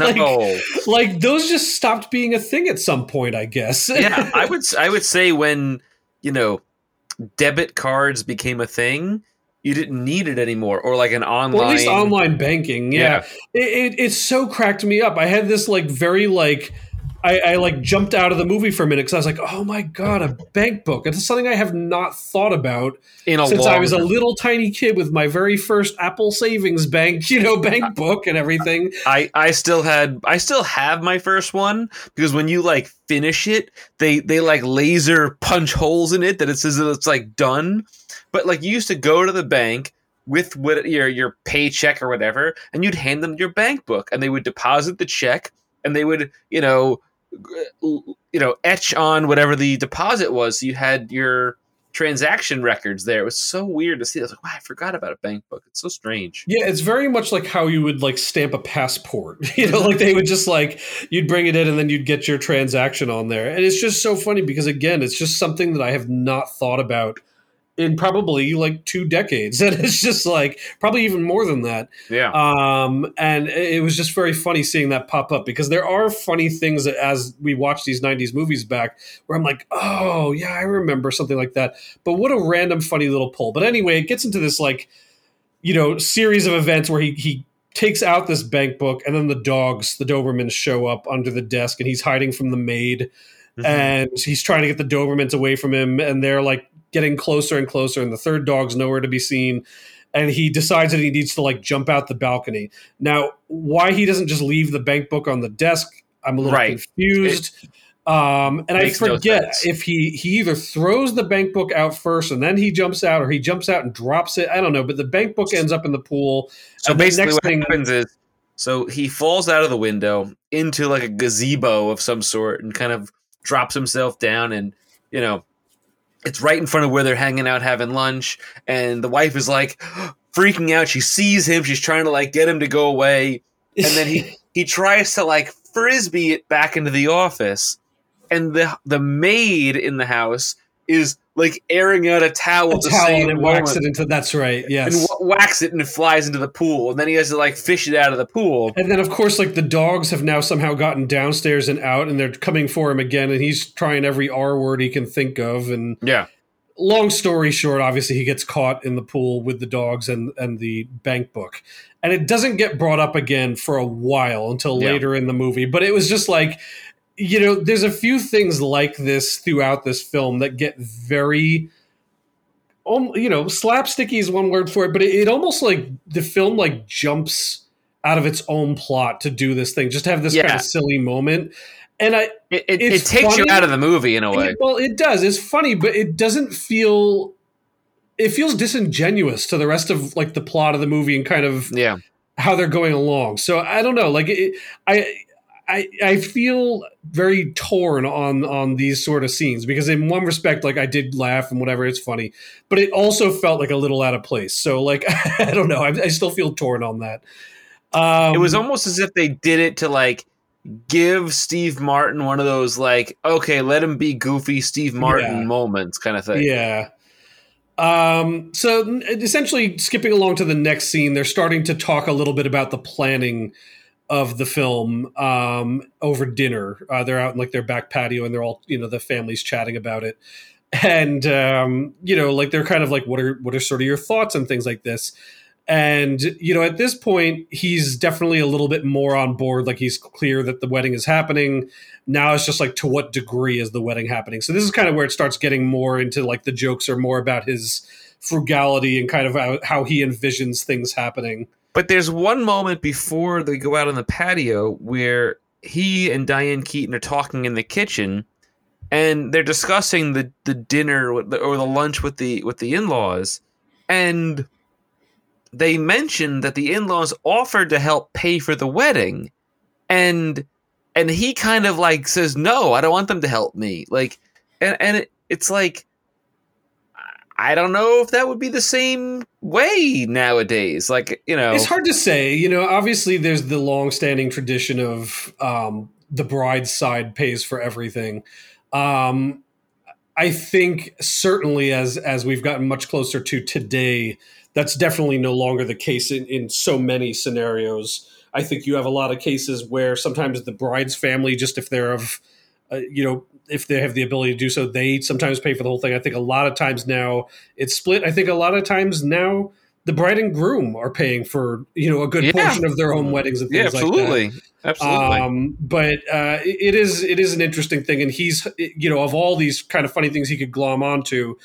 Those just stopped being a thing at some point, I guess. Yeah, I would say when debit cards became a thing, you didn't need it anymore, or an online. Well, at least online banking. Yeah, yeah. It so cracked me up. I had this I jumped out of the movie for a minute because I was oh my God, a bank book. It's something I have not thought about since I was a little tiny kid with my very first Apple Savings Bank, bank book and everything. I still have my first one, because when you finish it, they laser punch holes in it that it says that it's done. But you used to go to the bank with your paycheck or whatever, and you'd hand them your bank book, and they would deposit the check. And they would, etch on whatever the deposit was. So you had your transaction records there. It was so weird to see. I was wow, I forgot about a bank book. It's so strange. Yeah, it's very much how you would stamp a passport. They would just you'd bring it in and then you'd get your transaction on there. And it's just so funny because, again, it's just something that I have not thought about in probably 2 decades. And it's just probably even more than that. Yeah. And it was just very funny seeing that pop up, because there are funny things that as we watch these 90s movies back where I'm oh yeah, I remember something like that, but what a random funny little pull. But anyway, it gets into this series of events where he takes out this bank book, and then the Dobermans show up under the desk, and he's hiding from the maid. Mm-hmm. And he's trying to get the Dobermans away from him, and they're getting closer and closer, and the third dog's nowhere to be seen. And he decides that he needs to jump out the balcony. Now, why he doesn't just leave the bank book on the desk, I'm a little confused. And I forget if he either throws the bank book out first and then he jumps out, or he jumps out and drops it. I don't know, but the bank book ends up in the pool. So basically what happens is, so he falls out of the window into a gazebo of some sort and kind of drops himself down, and, it's right in front of where they're hanging out having lunch, and the wife is freaking out. She sees him. She's trying to get him to go away, and then he he tries to like frisbee it back into the office, and the maid in the house is like airing out a towel to say and whacks it into that's right yes and whacks it and it flies into the pool, and then he has to like fish it out of the pool, and then of course like the dogs have now somehow gotten downstairs and out, and they're coming for him again, and he's trying every R word he can think of, and yeah. Long story short, obviously he gets caught in the pool with the dogs and the bank book. And it doesn't get brought up again for a while until later in the movie. But it was just like, you know, there's a few things like this throughout this film that get very, you know, slapsticky is one word for it. But it almost like the film like jumps out of its own plot to do this thing, just to have this kind of silly moment. And it takes funny. You out of the movie in a way. Well, it does. It's funny, but it doesn't feel. It feels disingenuous to the rest of like the plot of the movie and kind of how they're going along. So I don't know. Like I feel very torn on these sort of scenes, because in one respect, like I did laugh and whatever, it's funny, but it also felt like a little out of place. So like I don't know. I still feel torn on that. It was almost as if they did it to like. Give Steve Martin one of those like, okay, let him be goofy Steve Martin moments kind of thing. Yeah. So essentially skipping along to the next scene, they're starting to talk a little bit about the planning of the film over dinner. They're out in like their back patio, and they're all, you know, the family's chatting about it. And, you know, like they're kind of like, what are sort of your thoughts on things like this? And, you know, at this point, he's definitely a little bit more on board. Like, he's clear that the wedding is happening. Now it's just like, to what degree is the wedding happening? So this is kind of where it starts getting more into like the jokes are more about his frugality and kind of how he envisions things happening. But there's one moment before they go out on the patio where he and Diane Keaton are talking in the kitchen, and they're discussing the dinner or the lunch with the in-laws, and they mentioned that the in-laws offered to help pay for the wedding, and he kind of like says, no, I don't want them to help me. Like, and it's like, I don't know if that would be the same way nowadays. Like, you know, it's hard to say, you know, obviously there's the longstanding tradition of, the bride's side pays for everything. I think certainly as we've gotten much closer to today, that's definitely no longer the case in so many scenarios. I think you have a lot of cases where sometimes the bride's family, just if they're of, you know, if they have the ability to do so, they sometimes pay for the whole thing. I think a lot of times now it's split. I think a lot of times now the bride and groom are paying for, you know, a good portion of their own weddings and things like that. Absolutely. But it is an interesting thing. And he's, you know, of all these kind of funny things he could glom onto,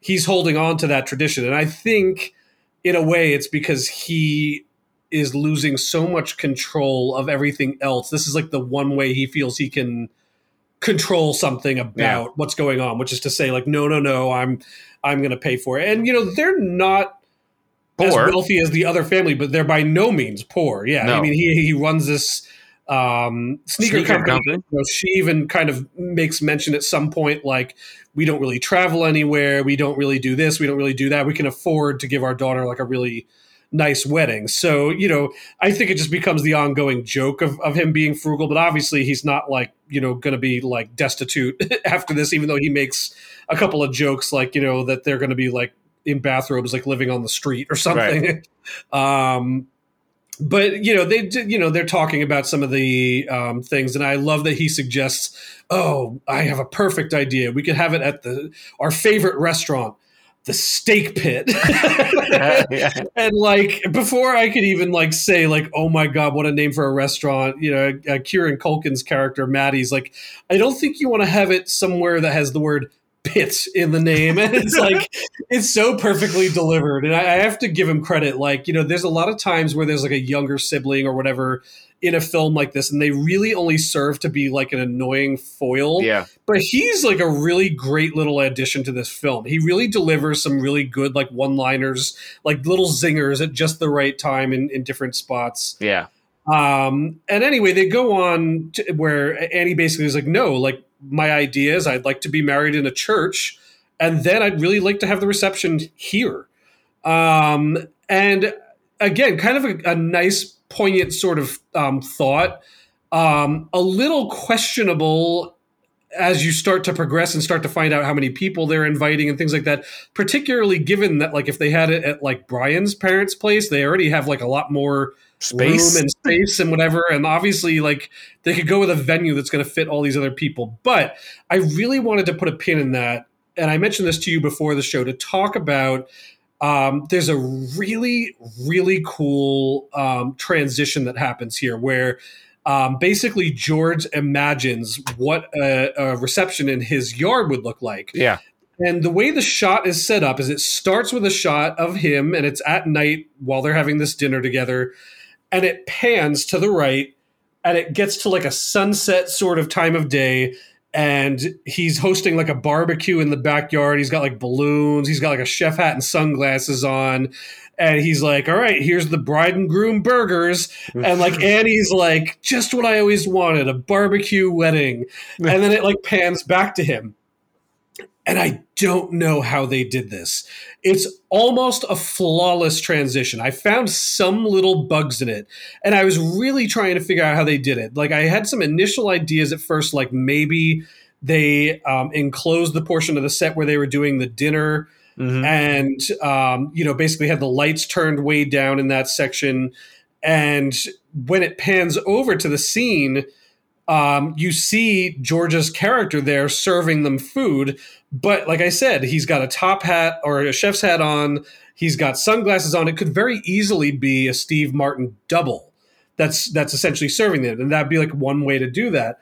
he's holding on to that tradition. And I think in a way, it's because he is losing so much control of everything else. This is like the one way he feels he can control something about what's going on, which is to say like, no, I'm going to pay for it. And, you know, they're not poor. As wealthy as the other family, but they're by no means poor. Yeah. No. I mean, he runs this sneaker company. You know, she even kind of makes mention at some point, like, we don't really travel anywhere. We don't really do this. We don't really do that. We can afford to give our daughter like a really nice wedding. So, you know, I think it just becomes the ongoing joke of him being frugal, but obviously he's not like, you know, going to be like destitute after this, even though he makes a couple of jokes like, you know, that they're going to be like in bathrobes, like living on the street or something. Right. But, you know, they're talking about some of the things. And I love that he suggests, oh, I have a perfect idea. We could have it at our favorite restaurant, the Steak Pit. And like, before I could even like say like, oh my God, what a name for a restaurant. You know, Kieran Culkin's character, Maddie's like, I don't think you want to have it somewhere that has the word pits in the name. And it's like, it's so perfectly delivered. And I have to give him credit. Like, you know, there's a lot of times where there's like a younger sibling or whatever in a film like this, and they really only serve to be like an annoying foil. Yeah. But he's like a really great little addition to this film. He really delivers some really good, like one-liners, like little zingers at just the right time in different spots. Yeah. And anyway, they go on to where Annie basically is like, no, like, my idea is I'd like to be married in a church, and then I'd really like to have the reception here. And again, kind of a nice poignant sort of thought. A little questionable as you start to progress and start to find out how many people they're inviting and things like that, particularly given that, like, if they had it at, like, Brian's parents' place, they already have, like, a lot more space. Room and space and whatever. And obviously, like, they could go with a venue that's going to fit all these other people. But I really wanted to put a pin in that, and I mentioned this to you before the show, to talk about there's a really, really cool transition that happens here where basically George imagines what a reception in his yard would look like. Yeah. And the way the shot is set up is it starts with a shot of him, and it's at night while they're having this dinner together, and it pans to the right, and it gets to like a sunset sort of time of day, and he's hosting like a barbecue in the backyard. He's got like balloons. He's got like a chef hat and sunglasses on. And he's like, all right, here's the bride and groom burgers. And like Annie's like, just what I always wanted, a barbecue wedding. And then it like pans back to him. And I don't know how they did this. It's almost a flawless transition. I found some little bugs in it. And I was really trying to figure out how they did it. Like I had some initial ideas at first, like maybe they enclosed the portion of the set where they were doing the dinner. Mm-hmm. And, you know, basically had the lights turned way down in that section. And when it pans over to the scene, you see George's character there serving them food. But like I said, he's got a top hat or a chef's hat on. He's got sunglasses on. It could very easily be a Steve Martin double that's essentially serving them. And that'd be like one way to do that.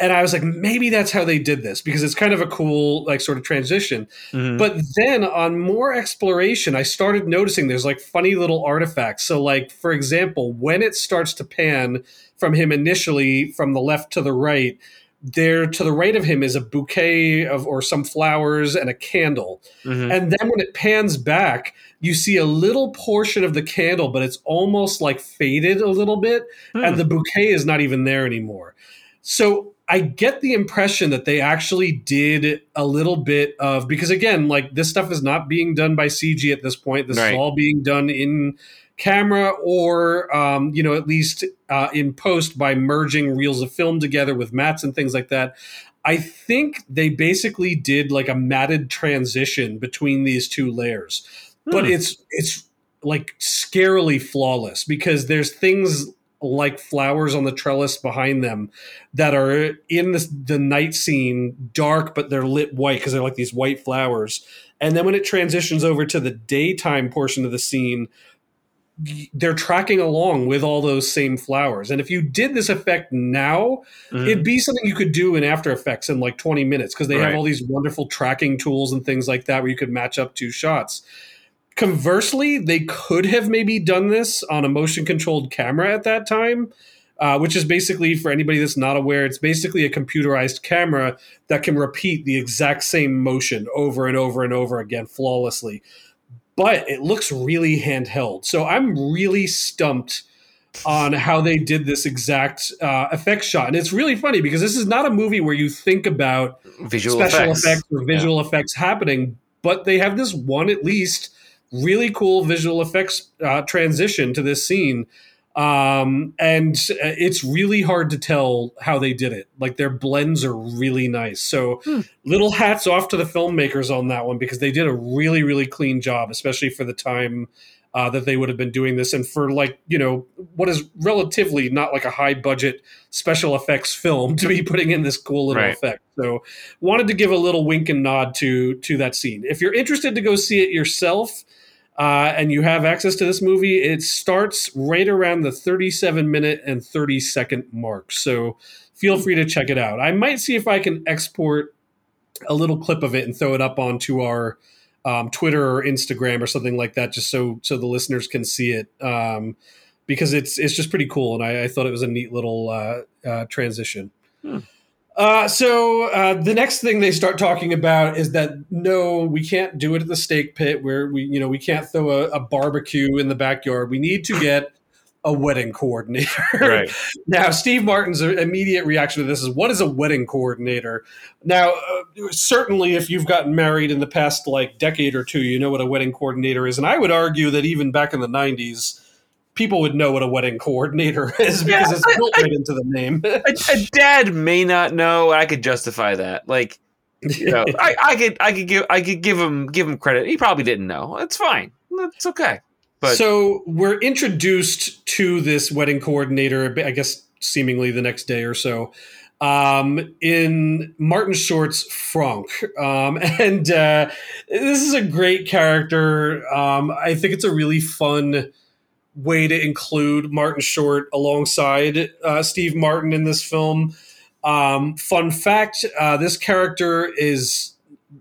And I was like, maybe that's how they did this because it's kind of a cool, like, sort of transition. Mm-hmm. But then on more exploration, I started noticing there's like funny little artifacts. So, like, for example, when it starts to pan from him initially from the left to the right, there to the right of him is a bouquet of or some flowers and a candle. Mm-hmm. And then when it pans back, you see a little portion of the candle, but it's almost like faded a little bit. Mm. And the bouquet is not even there anymore. So I get the impression that they actually did a little bit of, because again, like this stuff is not being done by CG at this point. This right. is all being done in camera or, you know, at least in post by merging reels of film together with mats and things like that. I think they basically did like a matted transition between these two layers, but it's like scarily flawless because there's things like flowers on the trellis behind them that are in the night scene, dark, but they're lit white because they're like these white flowers. And then when it transitions over to the daytime portion of the scene, they're tracking along with all those same flowers. And if you did this effect now, it'd be something you could do in After Effects in like 20 minutes because they have all these wonderful tracking tools and things like that where you could match up two shots. Conversely, they could have maybe done this on a motion-controlled camera at that time, which is basically, for anybody that's not aware, it's basically a computerized camera that can repeat the exact same motion over and over and over again flawlessly. But it looks really handheld. So I'm really stumped on how they did this exact effect shot. And it's really funny because this is not a movie where you think about visual special effects or visual effects happening, but they have this one at least really cool visual effects transition to this scene. And it's really hard to tell how they did it. Like their blends are really nice. So little hats off to the filmmakers on that one, because they did a really, really clean job, especially for the time that they would have been doing this. And for like, you know, what is relatively not like a high budget special effects film to be putting in this cool little effect. So wanted to give a little wink and nod to that scene. If you're interested to go see it yourself, and you have access to this movie, it starts right around the 37-minute and 30-second mark. So feel free to check it out. I might see if I can export a little clip of it and throw it up onto our Twitter or Instagram or something like that, just so the listeners can see it, because it's just pretty cool. And I thought it was a neat little transition. So the next thing they start talking about is that, no, we can't do it at the steak pit where we can't throw a barbecue in the backyard. We need to get a wedding coordinator. Right. Now, Steve Martin's immediate reaction to this is, what is a wedding coordinator? Now, certainly if you've gotten married in the past like decade or two, you know what a wedding coordinator is. And I would argue that even back in the 90s, people would know what a wedding coordinator is because it's built right into the name. A dad may not know. I could justify that. Like, you know, I could give him credit. He probably didn't know. It's fine. It's okay. But so we're introduced to this wedding coordinator, I guess, seemingly the next day or so, in Martin Short's Franck. And this is a great character. I think it's a really fun way to include Martin Short alongside Steve Martin in this film. Fun fact, this character is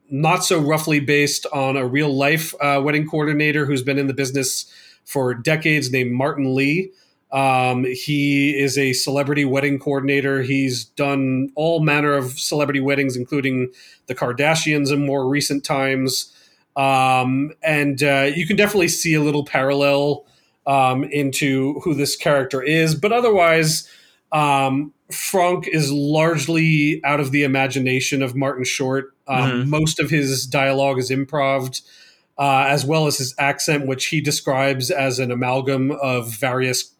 not so roughly based on a real life wedding coordinator who's been in the business for decades named Martin Lee. He is a celebrity wedding coordinator. He's done all manner of celebrity weddings, including the Kardashians in more recent times. And you can definitely see a little parallel into who this character is. But otherwise, Franck is largely out of the imagination of Martin Short. Most of his dialogue is improv, as well as his accent, which he describes as an amalgam of various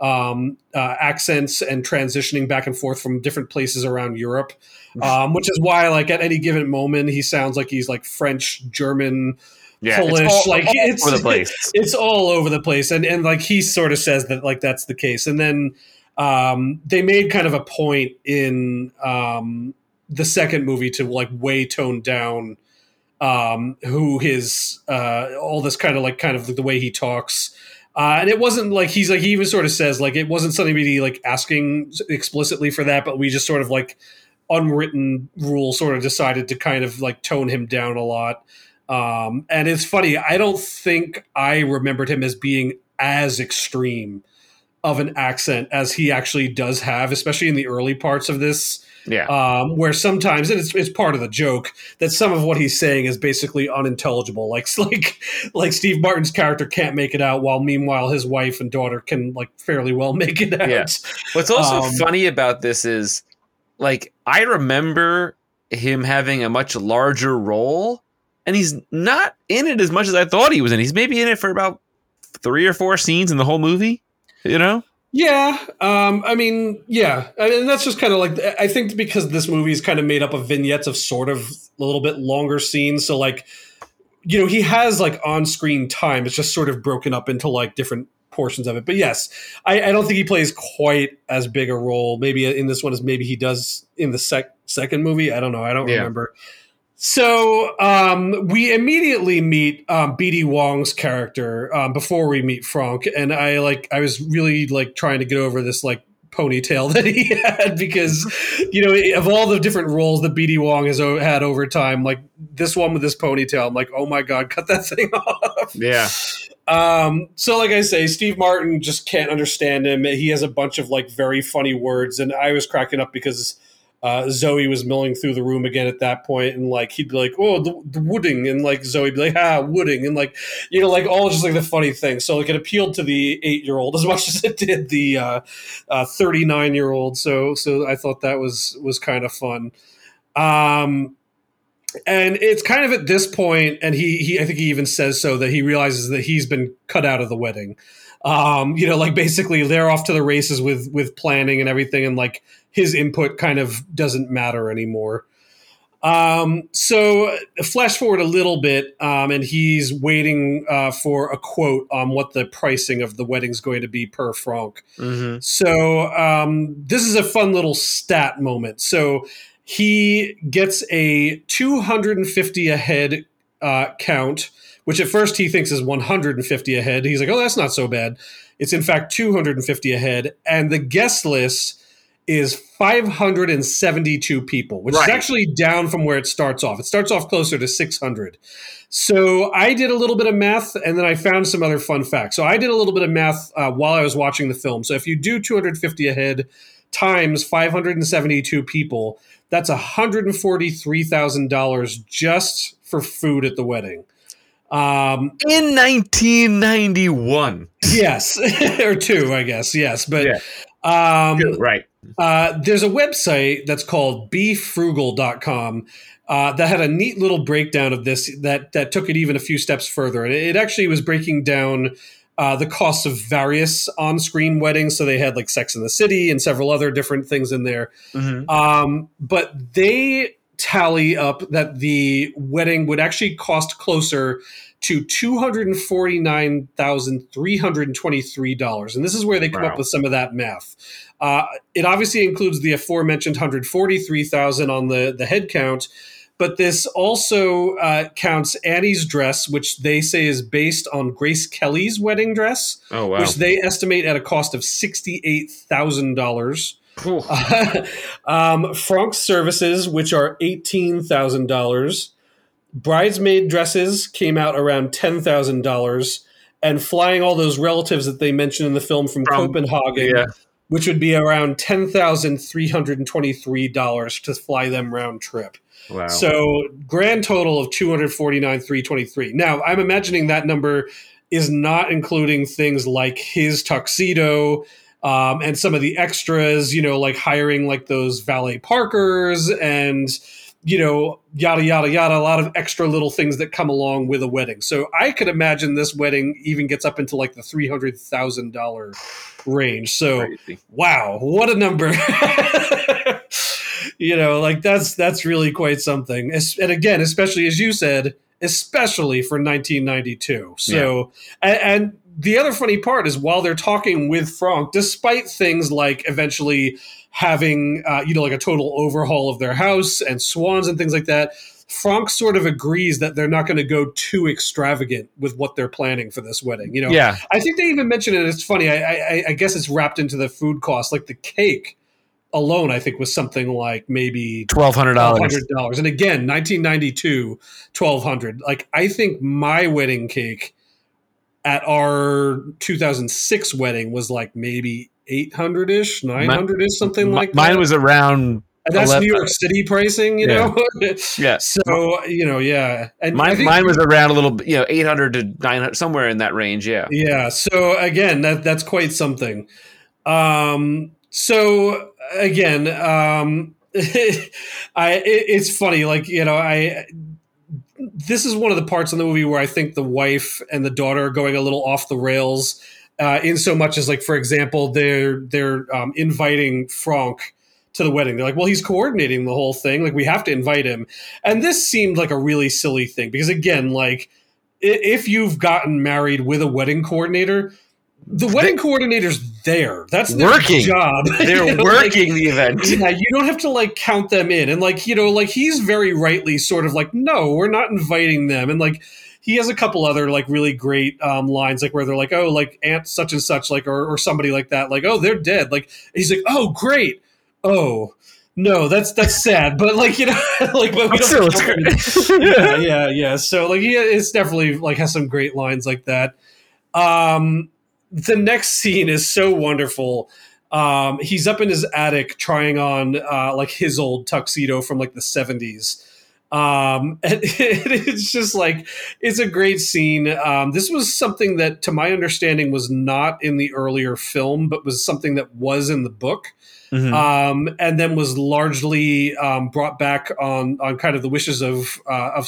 accents and transitioning back and forth from different places around Europe, which is why, like, at any given moment, he sounds like he's like French, German, Polish, it's all over the place. And like, he sort of says that, like, that's the case. And then they made kind of a point in the second movie to like way tone down who his all this kind of the way he talks. And it wasn't like he even sort of says like it wasn't somebody like asking explicitly for that, but we just sort of like unwritten rule sort of decided to kind of like tone him down a lot. And it's funny. I don't think I remembered him as being as extreme of an accent as he actually does have, especially in the early parts of this, where sometimes, and it's part of the joke, that some of what he's saying is basically unintelligible. Like Steve Martin's character can't make it out, while meanwhile his wife and daughter can like fairly well make it out. Yeah. What's also funny about this is, like, I remember him having a much larger role, and he's not in it as much as I thought he was in. He's maybe in it for about 3 or 4 scenes in the whole movie. You know? Yeah. I mean, that's just kind of like, I think because this movie is kind of made up of vignettes of sort of a little bit longer scenes. So like, you know, he has like on-screen time. It's just sort of broken up into like different portions of it. But yes, I don't think he plays quite as big a role. Maybe in this one as maybe he does in the second movie. I don't know. I don't remember. So we immediately meet BD Wong's character before we meet Franck, and I was really like trying to get over this like ponytail that he had because, you know, of all the different roles that BD Wong has had over time, like this one with this ponytail, I'm like, oh my god, cut that thing off. Yeah. So like I say, Steve Martin just can't understand him. He has a bunch of like very funny words, and I was cracking up because Zoe was milling through the room again at that point, and like he'd be like, "Oh, the wooding," and like Zoe'd be like, "Ah, wooding," and like, you know, like all just like the funny things. So like it appealed to the 8-year-old as much as it did the 39-year-old. So I thought that was kind of fun. And it's kind of at this point, and he I think he even says so that he realizes that he's been cut out of the wedding. You know, like basically they're off to the races with planning and everything, and like his input kind of doesn't matter anymore. So flash forward a little bit, and he's waiting for a quote on what the pricing of the wedding's going to be per Franck. Mm-hmm. So this is a fun little stat moment. So he gets a 250 a head count, which at first he thinks is 150 a head. He's like, oh, that's not so bad. It's in fact 250 a head. And the guest list is 572 people, which is actually down from where it starts off. It starts off closer to 600. So I did a little bit of math, and then I found some other fun facts. So I did a little bit of math while I was watching the film. So if you do 250 a head times 572 people, that's $143,000 just for food at the wedding. In 1991. Yes. Or two, I guess. Yes. But, there's a website that's called befrugal.com, that had a neat little breakdown of this that took it even a few steps further. And it actually was breaking down, the costs of various on-screen weddings. So they had like Sex and the City and several other different things in there. Mm-hmm. But they tally up that the wedding would actually cost closer to $249,323. And this is where they come up with some of that math. It obviously includes the aforementioned $143,000 on the head count, but this also counts Annie's dress, which they say is based on Grace Kelly's wedding dress, which they estimate at a cost of $68,000. Franck's services, which are $18,000. Bridesmaid dresses came out around $10,000, and flying all those relatives that they mentioned in the film from Copenhagen, which would be around $10,323 to fly them round trip. Wow. So grand total of $249,323. Now, I'm imagining that number is not including things like his tuxedo, and some of the extras, you know, like hiring like those valet parkers and, you know, yada, yada, yada, a lot of extra little things that come along with a wedding. So I could imagine this wedding even gets up into like the $300,000 range. So, crazy. Wow, what a number. You know, like that's really quite something. And again, especially as you said, especially for 1992. So, and the other funny part is while they're talking with Franck, despite things like eventually having, you know, like a total overhaul of their house and swans and things like that, Franck sort of agrees that they're not going to go too extravagant with what they're planning for this wedding. You know, I think they even mentioned it. It's funny. I guess it's wrapped into the food cost, like the cake alone, I think was something like maybe $1,200. And again, 1992, $1,200. Like I think my wedding cake at our 2006 wedding was like maybe 800-ish, 900-ish, something like that. Mine was around and that's 11. New York City pricing, you know? Yeah. So, you know, And mine was around a little, you know, 800 to 900, somewhere in that range, Yeah. So, again, that's quite something. So, again, it's funny. Like, you know, this is one of the parts in the movie where I think the wife and the daughter are going a little off the rails, in so much as like, for example, they're inviting Franck to the wedding. They're like, well, he's coordinating the whole thing. Like we have to invite him. And this seemed like a really silly thing because again, like if you've gotten married with a wedding coordinator, the wedding coordinator's there. That's their job. They're you know, working like, the event. Yeah, you don't have to like count them in. And like, you know, like he's very rightly sort of like, no, we're not inviting them. And like he has a couple other like really great lines like where they're like, oh, like aunt such and such, like or somebody like that, like, oh, they're dead. Like he's like, oh, great. Oh. No, that's sad, but like, you know, like, but we don't yeah. So like it's definitely like has some great lines like that. The next scene is so wonderful. He's up in his attic trying on like his old tuxedo from like the 70s. And it's just like, it's a great scene. This was something that to my understanding was not in the earlier film, but was something that was in the book. Mm-hmm. And then was largely brought back on kind of the wishes of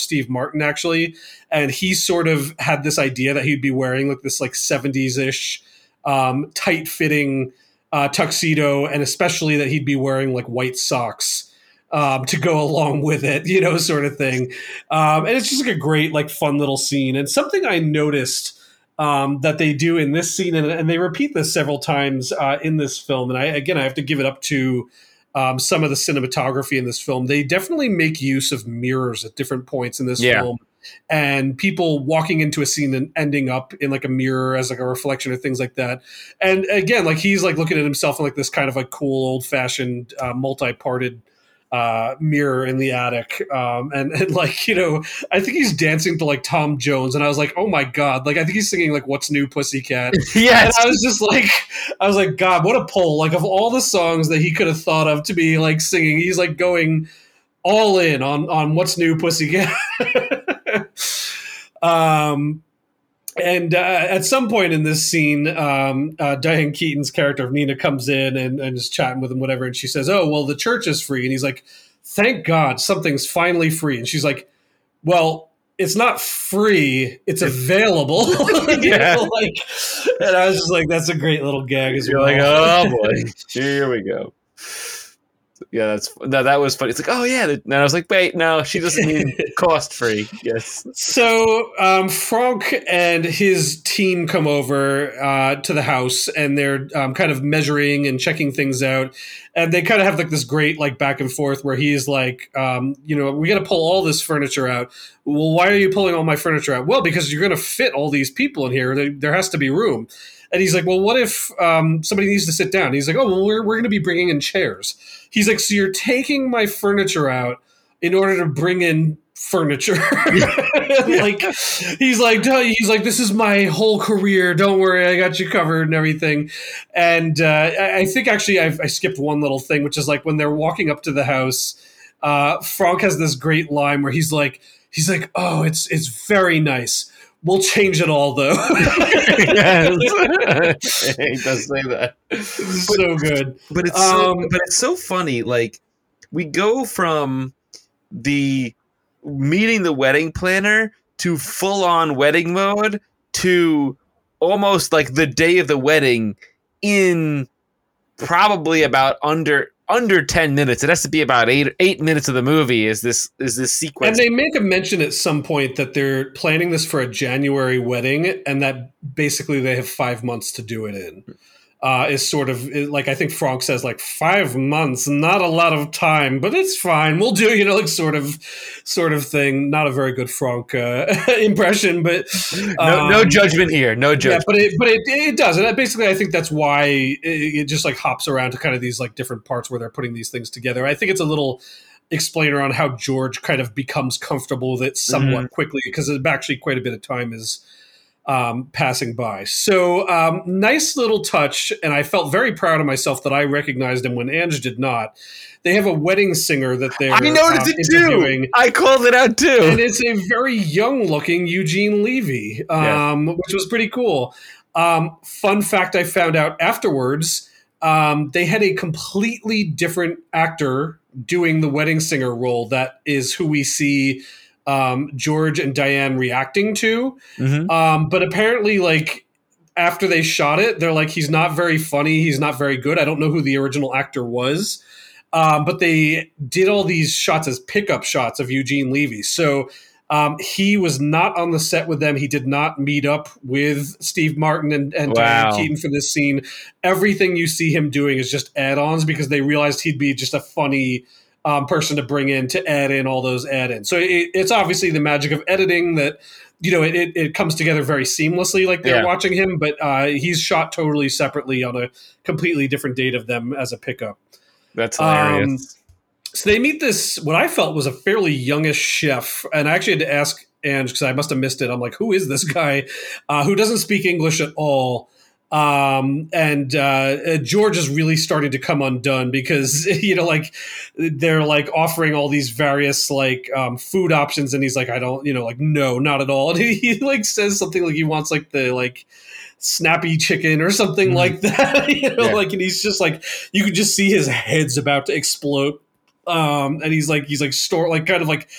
Steve Martin, actually. And he sort of had this idea that he'd be wearing like this like 70s-ish tight-fitting tuxedo, and especially that he'd be wearing like white socks to go along with it, you know, sort of thing. And it's just like a great like fun little scene. And something I noticed that they do in this scene, and they repeat this several times in this film. And I have to give it up to some of the cinematography in this film. They definitely make use of mirrors at different points in this film, and people walking into a scene and ending up in like a mirror as like a reflection or things like that. And again, like he's like looking at himself in like this kind of like cool old fashioned multi-parted mirror in the attic. And like, you know, I think he's dancing to like Tom Jones, and I was like, oh my God, like I think he's singing like What's New Pussycat. Yes. And I was like, God, what a pull. Like of all the songs that he could have thought of to be like singing, he's like going all in on What's New Pussycat. And at some point in this scene, Diane Keaton's character of Nina comes in and is chatting with him, whatever. And she says, oh, well, the church is free. And he's like, thank God, something's finally free. And she's like, well, it's not free, it's available. Yeah. And I was just like, that's a great little gag as well. You're like, oh boy, here we go. Yeah, that was funny. It's like, oh yeah. And I was like, wait, no, she doesn't mean cost free. Yes. So Franck and his team come over to the house, and they're kind of measuring and checking things out. And they kind of have like this great like back and forth where he's like, we got to pull all this furniture out. Well, why are you pulling all my furniture out? Well, because you're going to fit all these people in here. There has to be room. And he's like, well, what if somebody needs to sit down? He's like, oh, well, we're going to be bringing in chairs. He's like, so you're taking my furniture out in order to bring in furniture? He's like, this is my whole career. Don't worry, I got you covered and everything. And I think actually I skipped one little thing, which is like when they're walking up to the house, Franck has this great line where he's like, oh, it's very nice. We'll change it all, though. Yes. He does say that. So good. But it's so funny. Like, we go from the meeting the wedding planner to full-on wedding mode to almost like the day of the wedding in probably about under 10 minutes. It has to be about eight minutes of the movie is this sequence. And they make a mention at some point that they're planning this for a January wedding, and that basically they have 5 months to do it in. Is sort of like, I think Franck says like 5 months, not a lot of time, but it's fine. We'll do, sort of thing. Not a very good Franck impression, but no judgment here. No judgment. Yeah, but it does. And basically I think that's why it just like hops around to kind of these like different parts where they're putting these things together. I think it's a little explainer on how George kind of becomes comfortable with it somewhat quickly, because actually quite a bit of time is passing by. So nice little touch, and I felt very proud of myself that I recognized him when Ange did not. They have a wedding singer that they're interviewing. Too. I called it out too. And it's a very young-looking Eugene Levy, which was pretty cool. Fun fact I found out afterwards, they had a completely different actor doing the wedding singer role. That is who we see George and Diane reacting to. But apparently, like, after they shot it, they're like, he's not very funny. He's not very good. I don't know who the original actor was. But they did all these shots as pickup shots of Eugene Levy. So he was not on the set with them. He did not meet up with Steve Martin and Diane Keaton for this scene. Everything you see him doing is just add-ons, because they realized he'd be just a funny person to bring in to add in all those add-ins. So it's obviously the magic of editing that, it comes together very seamlessly, like they're watching him, but he's shot totally separately on a completely different date of them as a pickup. That's hilarious. So they meet this, what I felt was a fairly youngish chef, and I actually had to ask Ange because I must have missed it. I'm like, who is this guy who doesn't speak English at all? And George is really starting to come undone because, they're like offering all these various like food options. And he's like, I don't, no, not at all. And he like says something like he wants like the like snappy chicken or something like that, and he's just like, you could just see his head's about to explode. And he's like kind of like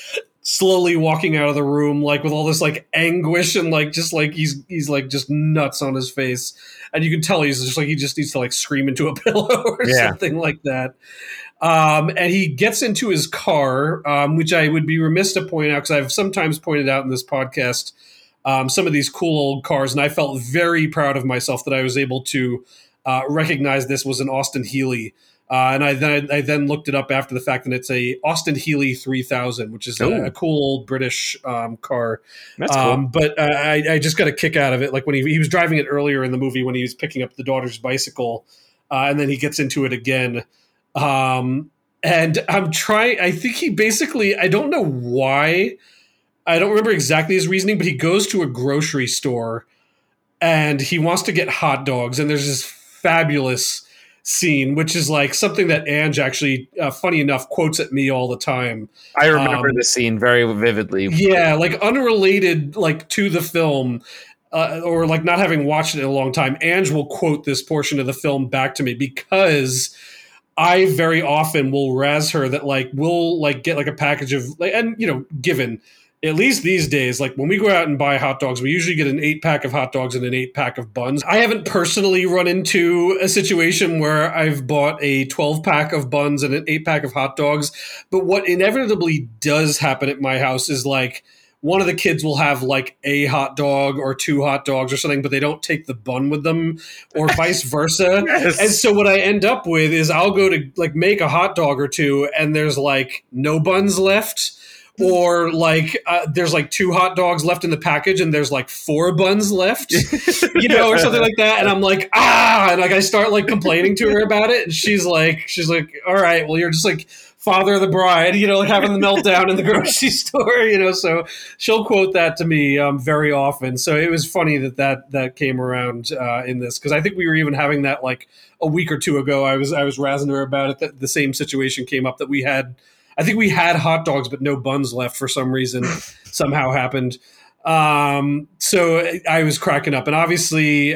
slowly walking out of the room, like with all this like anguish and like just like he's like just nuts on his face, and you can tell he's just like he just needs to like scream into a pillow or something like that. And he gets into his car, which I would be remiss to point out because I've sometimes pointed out in this podcast some of these cool old cars, and I felt very proud of myself that I was able to recognize this was an Austin Healey. And I then looked it up after the fact, and it's a Austin Healey 3000, which is a cool old British car. That's cool. But I just got a kick out of it. Like when he was driving it earlier in the movie when he was picking up the daughter's bicycle, and then he gets into it again. And I'm trying – I think he basically – I don't know why. I don't remember exactly his reasoning, but he goes to a grocery store, and he wants to get hot dogs, and there's this fabulous – scene, which is like something that Ange actually, funny enough, quotes at me all the time. I remember the scene very vividly. Yeah, like unrelated, like to the film, or like not having watched it in a long time. Ange will quote this portion of the film back to me because I very often will razz her that like we'll like get like a package of, and given at least these days, like when we go out and buy hot dogs, we usually get an 8-pack of hot dogs and an 8-pack of buns. I haven't personally run into a situation where I've bought a 12-pack of buns and an 8-pack of hot dogs. But what inevitably does happen at my house is like one of the kids will have like a hot dog or 2 hot dogs or something, but they don't take the bun with them or vice versa. Yes. And so what I end up with is I'll go to like make a hot dog or 2 and there's like no buns left. Or like there's like 2 hot dogs left in the package and there's like 4 buns left, you know, or something like that. And I'm like, ah, and like I start like complaining to her about it. And she's like, all right, well, you're just like Father of the Bride, you know, like having the meltdown in the grocery store, you know. So she'll quote that to me very often. So it was funny that came around in this, because I think we were even having that like a week or 2 ago. I was razzing her about it. That the same situation came up that we had. I think we had hot dogs, but no buns left for some reason somehow happened. So I was cracking up. And obviously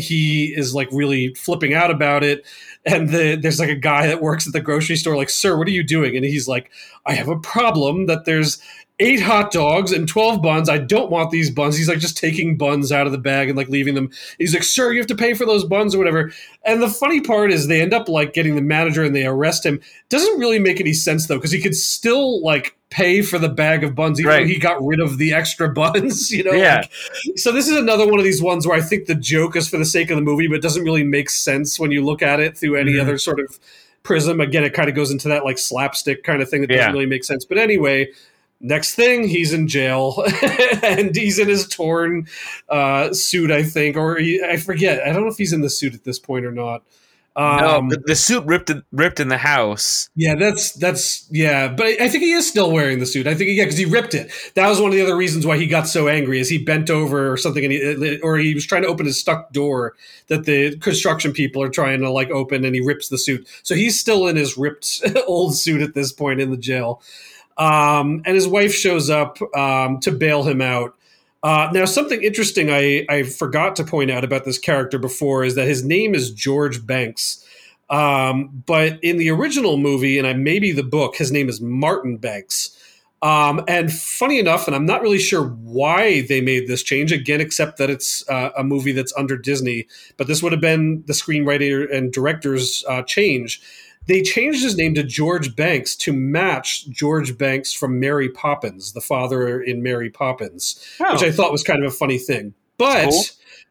he is like really flipping out about it. And there's like a guy that works at the grocery store like, sir, what are you doing? And he's like, I have a problem that there's 8 hot dogs and 12 buns. I don't want these buns. He's like just taking buns out of the bag and like leaving them. He's like, sir, you have to pay for those buns or whatever. And the funny part is they end up like getting the manager and they arrest him. Doesn't really make any sense though, because he could still like pay for the bag of buns, even though he got rid of the extra buns, you know? Yeah. Like, so this is another one of these ones where I think the joke is for the sake of the movie, but doesn't really make sense when you look at it through any other sort of prism. Again, it kind of goes into that like slapstick kind of thing that doesn't really make sense. But anyway, next thing, he's in jail and he's in his torn suit, I think, or I forget. I don't know if he's in the suit at this point or not. No, the suit ripped in the house. Yeah, that's yeah. But I think he is still wearing the suit. I think because he ripped it. That was one of the other reasons why he got so angry, is he bent over or something, and he was trying to open his stuck door that the construction people are trying to like open, and he rips the suit. So he's still in his ripped old suit at this point in the jail. And his wife shows up to bail him out. Now, something interesting I forgot to point out about this character before is that his name is George Banks. But in the original movie, and maybe the book, his name is Martin Banks. And funny enough, and I'm not really sure why they made this change, again, except that it's a movie that's under Disney. But this would have been the screenwriter and director's change. They changed his name to George Banks to match George Banks from Mary Poppins, the father in Mary Poppins, which I thought was kind of a funny thing. But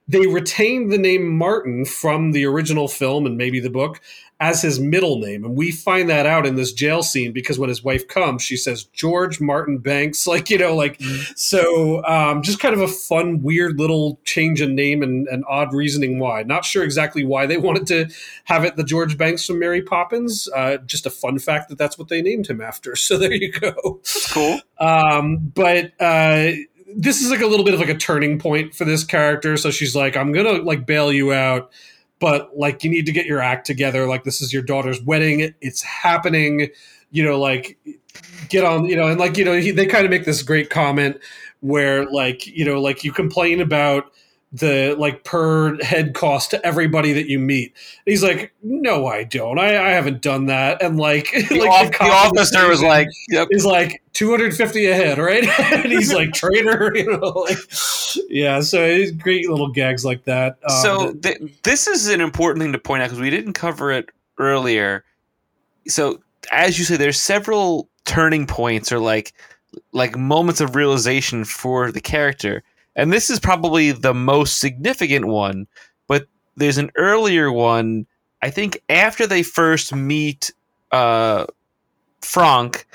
they retained the name Martin from the original film and maybe the book as his middle name. And we find that out in this jail scene, because when his wife comes, she says, George Martin Banks, like, you know, like, so just kind of a fun, weird little change in name and odd reasoning why. Not sure exactly why they wanted to have it the George Banks from Mary Poppins. Just a fun fact that that's what they named him after. So there you go. That's cool. But this is like a little bit of like a turning point for this character. So she's like, I'm going to like bail you out, but like you need to get your act together. Like this is your daughter's wedding. It's happening, you know, like get on, you know, and like, you know, they kind of make this great comment where like, you know, like you complain about the like per head cost to everybody that you meet. And he's like, no, I don't. I haven't done that. And like the officer was like, yep. He's like, $250 a head, right? And he's like, traitor, you know, like, yeah. So great little gags like that. So this is an important thing to point out, because we didn't cover it earlier. So as you say, there's several turning points or like moments of realization for the character. And this is probably the most significant one, but there's an earlier one, I think, after they first meet Franck,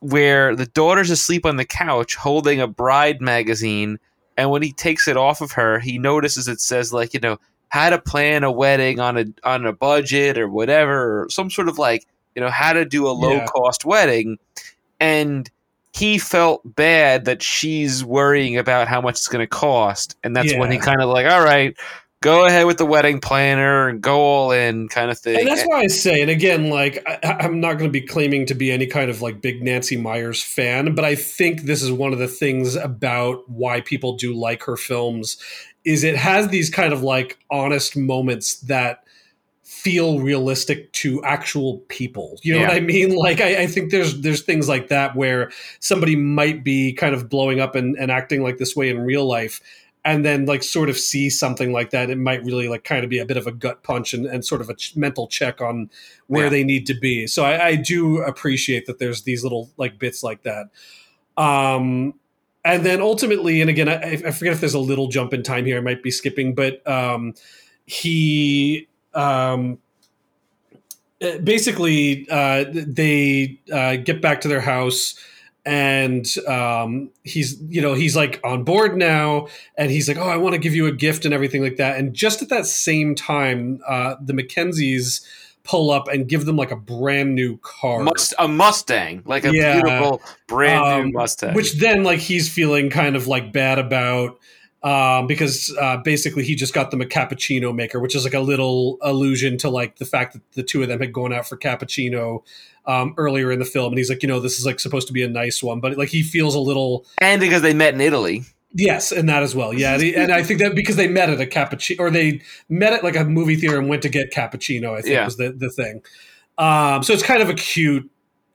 where the daughter's asleep on the couch holding a bride magazine, and when he takes it off of her, he notices it says, like, you know, how to plan a wedding on a budget or whatever, or some sort of like, you know, how to do a low-cost wedding, and he felt bad that she's worrying about how much it's going to cost, and that's when he kind of like, all right, go ahead with the wedding planner and go all in kind of thing. And that's why I say, and again, like I'm not going to be claiming to be any kind of like big Nancy Meyers fan, but I think this is one of the things about why people do like her films, is it has these kind of like honest moments that feel realistic to actual people. You know what I mean? Like, I think there's things like that where somebody might be kind of blowing up and acting like this way in real life. And then like sort of see something like that. It might really like kind of be a bit of a gut punch and sort of a mental check on where they need to be. So I do appreciate that there's these little like bits like that. And then ultimately, and again, I forget if there's a little jump in time here. I might be skipping, but they get back to their house. And he's like on board now, and he's like, oh, I want to give you a gift and everything like that. And just at that same time, the Mackenzies pull up and give them like a brand new car, a Mustang, like a beautiful brand new Mustang, which then like he's feeling kind of like bad about. Because basically he just got them a cappuccino maker, which is like a little allusion to like the fact that the two of them had gone out for cappuccino earlier in the film. And he's like, you know, this is like supposed to be a nice one, but like he feels a little. And because they met in Italy. Yes. And that as well. Yeah. And I think that because they met at a cappuccino, or they met at like a movie theater and went to get cappuccino, I think was the thing. So it's kind of a cute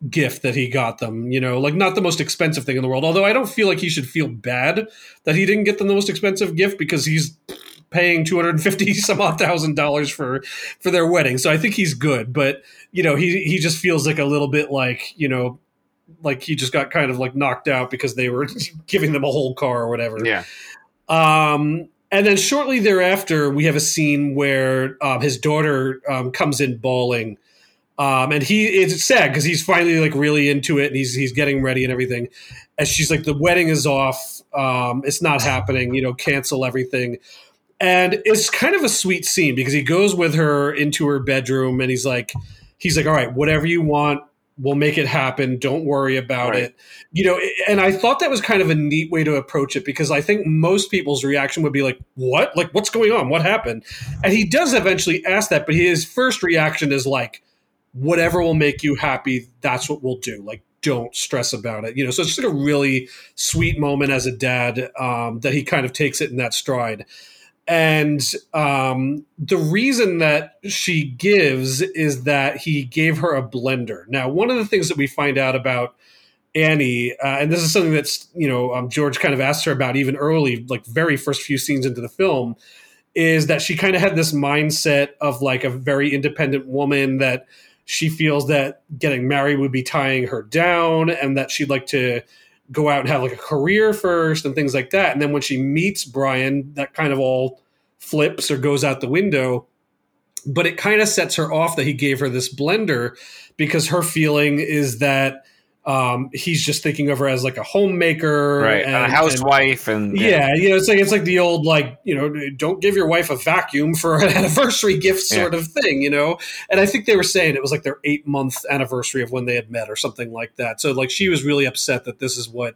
gift that he got them, you know, like not the most expensive thing in the world. Although I don't feel like he should feel bad that he didn't get them the most expensive gift, because he's paying $250,000 for their wedding. So I think he's good, but you know, he just feels like a little bit like, you know, like he just got kind of like knocked out because they were giving them a whole car or whatever. Yeah. And then shortly thereafter, we have a scene where his daughter comes in bawling. And it's sad because he's finally like really into it, and he's getting ready and everything. And she's like, the wedding is off. It's not happening, you know, cancel everything. And it's kind of a sweet scene because he goes with her into her bedroom, and he's like, all right, whatever you want, we'll make it happen. Don't worry about it. You know, and I thought that was kind of a neat way to approach it, because I think most people's reaction would be like, what? Like, what's going on? What happened? And he does eventually ask that, but his first reaction is like, whatever will make you happy, that's what we'll do. Like, don't stress about it. You know, so it's just like a really sweet moment as a dad that he kind of takes it in that stride. And the reason that she gives is that he gave her a blender. Now, one of the things that we find out about Annie, and this is something that's, you know, George kind of asked her about even early, like very first few scenes into the film, is that she kind of had this mindset of like a very independent woman, that she feels that getting married would be tying her down, and that she'd like to go out and have like a career first and things like that. And then when she meets Brian, that kind of all flips or goes out the window. But it kind of sets her off that he gave her this blender, because her feeling is that he's just thinking of her as like a homemaker, right, and a housewife, and you know, it's like the old, like, you know, don't give your wife a vacuum for an anniversary gift sort of thing, you know. And I think they were saying it was like their 8-month anniversary of when they had met or something like that. So like she was really upset that this is what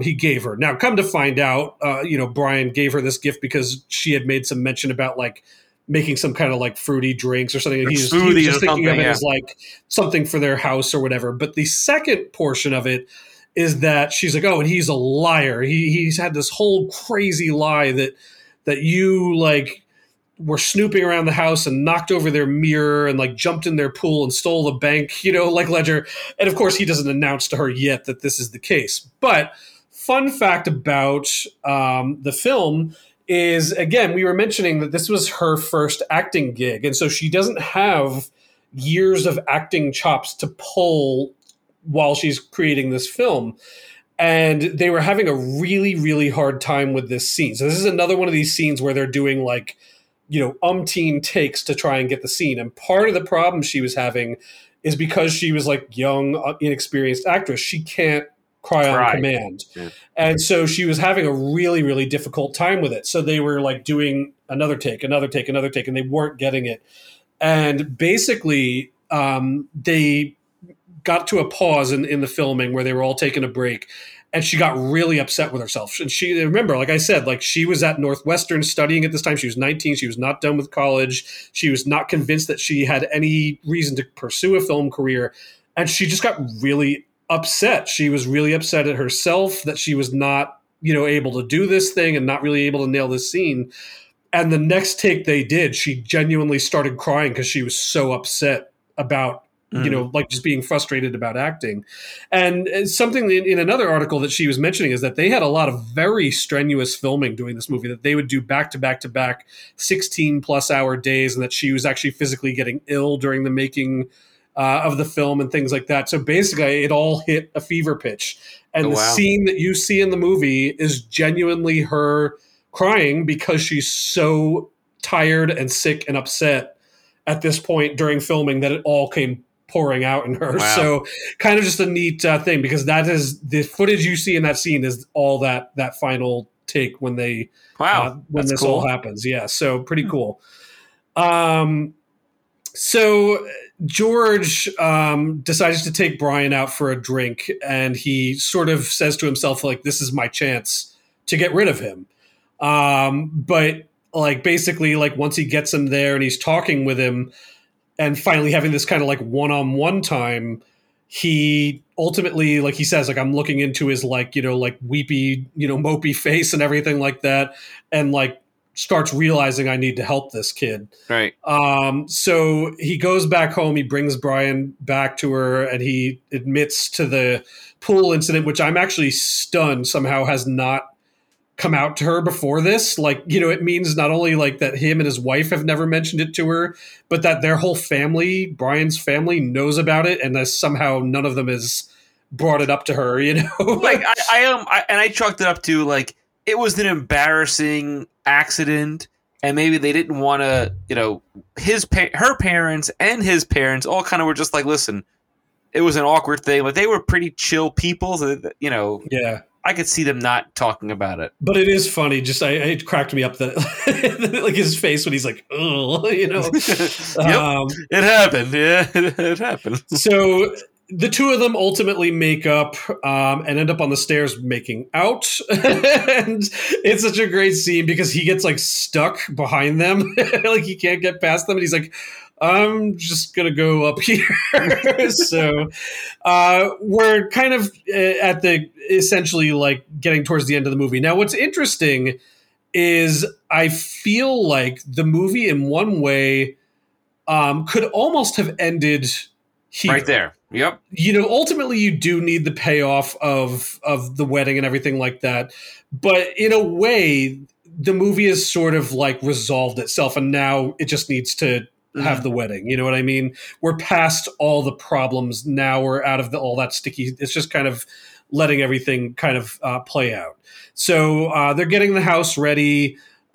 he gave her. Now, come to find out, you know, Brian gave her this gift because she had made some mention about like making some kind of like fruity drinks or something. And he was just thinking of it as like something for their house or whatever. But the second portion of it is that she's like, oh, and he's a liar. He's had this whole crazy lie that you like were snooping around the house and knocked over their mirror and like jumped in their pool and stole the bank, you know, like ledger. And of course he doesn't announce to her yet that this is the case. But fun fact about the film is, again, we were mentioning that this was her first acting gig. And so she doesn't have years of acting chops to pull while she's creating this film. And they were having a really, really hard time with this scene. So this is another one of these scenes where they're doing like, you know, umpteen takes to try and get the scene. And part of the problem she was having is because she was like young, inexperienced actress, she can't cry on command. Yeah. And so she was having a really, really difficult time with it. So they were like doing another take, and they weren't getting it. And basically they got to a pause in the filming where they were all taking a break, and she got really upset with herself. And she, remember, like I said, like she was at Northwestern studying at this time. She was 19. She was not done with college. She was not convinced that she had any reason to pursue a film career. And she just got really upset. She was really upset at herself that she was not, you know, able to do this thing and not really able to nail this scene. And the next take they did, she genuinely started crying because she was so upset about, you know, like just being frustrated about acting. And something in another article that she was mentioning is that they had a lot of very strenuous filming doing this movie, that they would do back to back to back 16 plus hour days, and that she was actually physically getting ill during the making of the film and things like that. So basically it all hit a fever pitch. And the scene that you see in the movie is genuinely her crying because she's so tired and sick and upset at this point during filming that it all came pouring out in her. Wow. So kind of just a neat thing, because that is the footage you see in that scene is all that final take when they, when this all happens. Yeah. So pretty cool. So George decides to take Brian out for a drink, and he sort of says to himself, like, this is my chance to get rid of him. But like, basically, like, once he gets him there and he's talking with him and finally having this kind of like one-on-one time, he ultimately, like he says, like, I'm looking into his, like, you know, like weepy, you know, mopey face and everything like that. And like, starts realizing I need to help this kid. Right. So he goes back home, he brings Brian back to her, and he admits to the pool incident, which I'm actually stunned somehow has not come out to her before this. Like, you know, it means not only like that him and his wife have never mentioned it to her, but that their whole family, Brian's family, knows about it, and that somehow none of them has brought it up to her, you know? Like, I chalked it up to, like, it was an embarrassing accident, and maybe they didn't want to, you know, her parents and his parents all kind of were just like, listen, it was an awkward thing. Like, they were pretty chill people, so that, you know. Yeah. I could see them not talking about it. But it is funny. Just, it cracked me up that like his face when he's like, oh, you know. Yep. It happened. Yeah, it happened. So the two of them ultimately make up and end up on the stairs making out. And it's such a great scene because he gets like stuck behind them. Like, he can't get past them. And he's like, I'm just going to go up here. So we're kind of at the essentially like getting towards the end of the movie. Now, what's interesting is I feel like the movie in one way could almost have ended here. Right there. Yep. You know, ultimately you do need the payoff of the wedding and everything like that. But in a way, the movie has sort of like resolved itself, and now it just needs to have the wedding. You know what I mean? We're past all the problems now. We're out of all that sticky. It's just kind of letting everything kind of play out. So they're getting the house ready. They've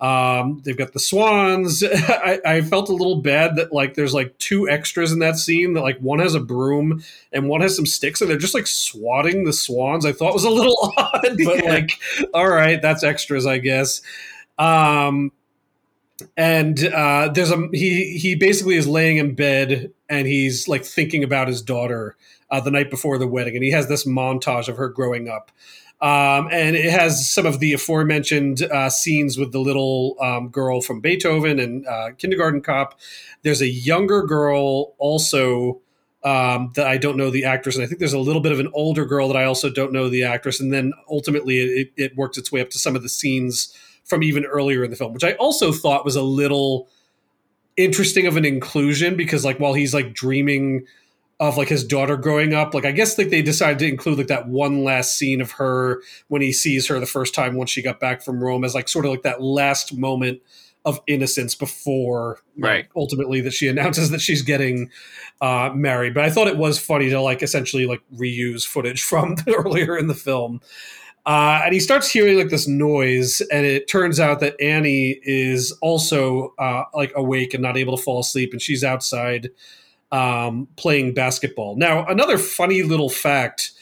got the swans. I felt a little bad that like there's like two extras in that scene, that like one has a broom and one has some sticks, and they're just like swatting the swans. I thought it was a little odd, but like, all right, that's extras, I guess. And there's he basically is laying in bed, and he's like thinking about his daughter the night before the wedding, and he has this montage of her growing up, and it has some of the aforementioned scenes with the little girl from Beethoven and Kindergarten Cop. There's a younger girl also that I don't know the actress, and I think there's a little bit of an older girl that I also don't know the actress, and then ultimately it worked its way up to some of the scenes from even earlier in the film, which I also thought was a little interesting of an inclusion, because like while he's like dreaming of like his daughter growing up, like I guess like they decided to include like that one last scene of her when he sees her the first time once she got back from Rome, as like sort of like that last moment of innocence before like, ultimately that she announces that she's getting married. But I thought it was funny to like essentially like reuse footage from earlier in the film. And he starts hearing like this noise, and it turns out that Annie is also like awake and not able to fall asleep, and she's outside playing basketball. Now, another funny little fact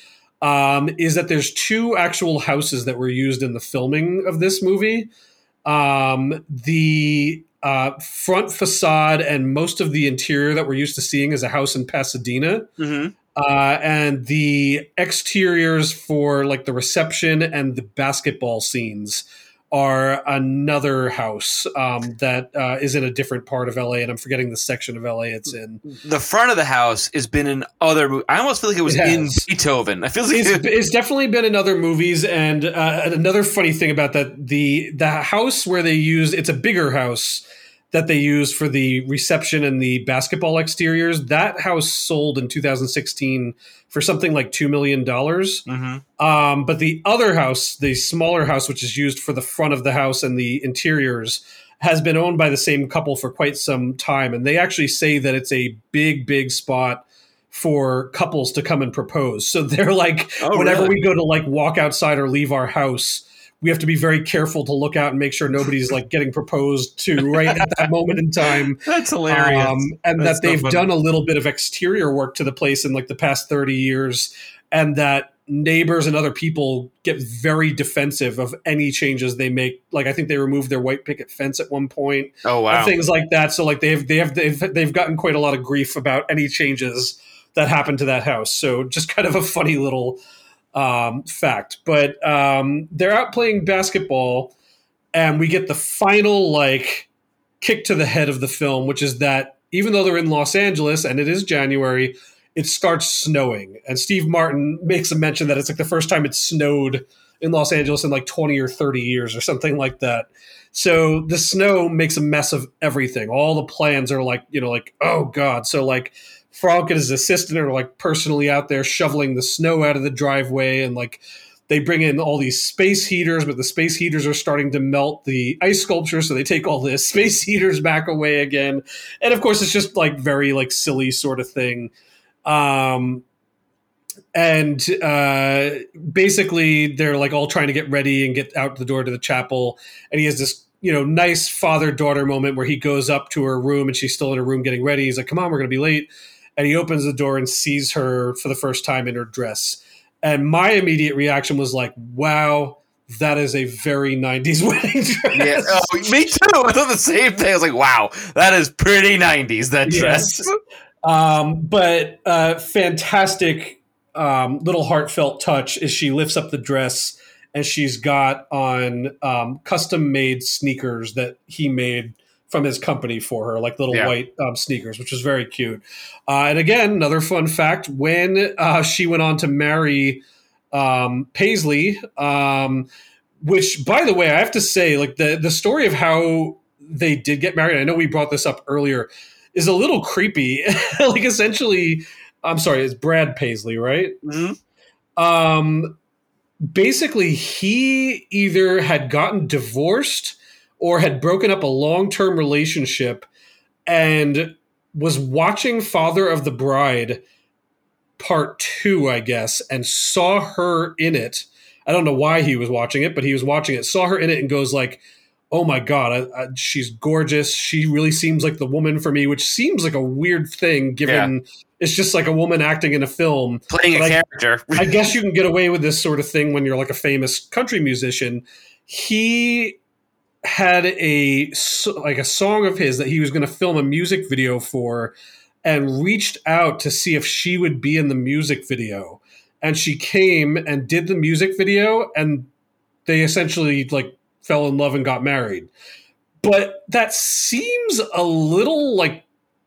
is that there's two actual houses that were used in the filming of this movie. The front facade and most of the interior that we're used to seeing is a house in Pasadena. Mm-hmm. And the exteriors for like the reception and the basketball scenes are another house that is in a different part of LA, and I'm forgetting the section of LA it's in. The front of the house has been in other movies. I almost feel like it was in Beethoven. I feel like it's definitely been in other movies. And another funny thing about that, the house where they used, it's a bigger house that they used for the reception and the basketball exteriors. That house sold in 2016 for something like $2 million. Mm-hmm. But the other house, the smaller house, which is used for the front of the house and the interiors, has been owned by the same couple for quite some time. And they actually say that it's a big, big spot for couples to come and propose. So they're like, whenever we go to like walk outside or leave our house, we have to be very careful to look out and make sure nobody's like getting proposed to right at that moment in time. That's hilarious. And that's that they've done a little bit of exterior work to the place in like the past 30 years, and that neighbors and other people get very defensive of any changes they make. Like I think they removed their white picket fence at one point. Oh wow. And things like that. So like they've gotten quite a lot of grief about any changes that happened to that house. So just kind of a funny little fact, but they're out playing basketball, and we get the final like kick to the head of the film, which is that even though they're in Los Angeles and it is January, it starts snowing. And Steve Martin makes a mention that it's like the first time it snowed in Los Angeles in like 20 or 30 years or something like that. So the snow makes a mess of everything. All the plans are like, you know, like, oh God. So like Franck and his assistant are like personally out there shoveling the snow out of the driveway, and like they bring in all these space heaters, but the space heaters are starting to melt the ice sculpture, so they take all the space heaters back away again. And of course, it's just like very like silly sort of thing. And basically, they're like all trying to get ready and get out the door to the chapel, and he has this, you know, nice father-daughter moment where he goes up to her room and she's still in her room getting ready. He's like, "Come on, we're gonna be late." And he opens the door and sees her for the first time in her dress. And my immediate reaction was like, wow, that is a very 90s wedding dress. Yeah. Oh, me too. I thought the same thing. I was like, wow, that is pretty 90s, that dress. But fantastic little heartfelt touch is she lifts up the dress and she's got on custom-made sneakers that he made from his company for her, like little white sneakers, which was very cute. And again, another fun fact, when she went on to marry Paisley, which, by the way, I have to say, like the story of how they did get married, I know we brought this up earlier, is a little creepy. Like essentially, I'm sorry, it's Brad Paisley, right? Mm-hmm. Basically, he either had gotten divorced or had broken up a long-term relationship and was watching Father of the Bride Part 2, I guess, and saw her in it. I don't know why he was watching it, but he was watching it, saw her in it and goes like, oh my God, she's gorgeous. She really seems like the woman for me, which seems like a weird thing given it's just like a woman acting in a film. Playing a character. I guess you can get away with this sort of thing when you're like a famous country musician. He had a song of his that he was going to film a music video for, and reached out to see if she would be in the music video. And she came and did the music video, and they essentially like fell in love and got married. But that seems a little like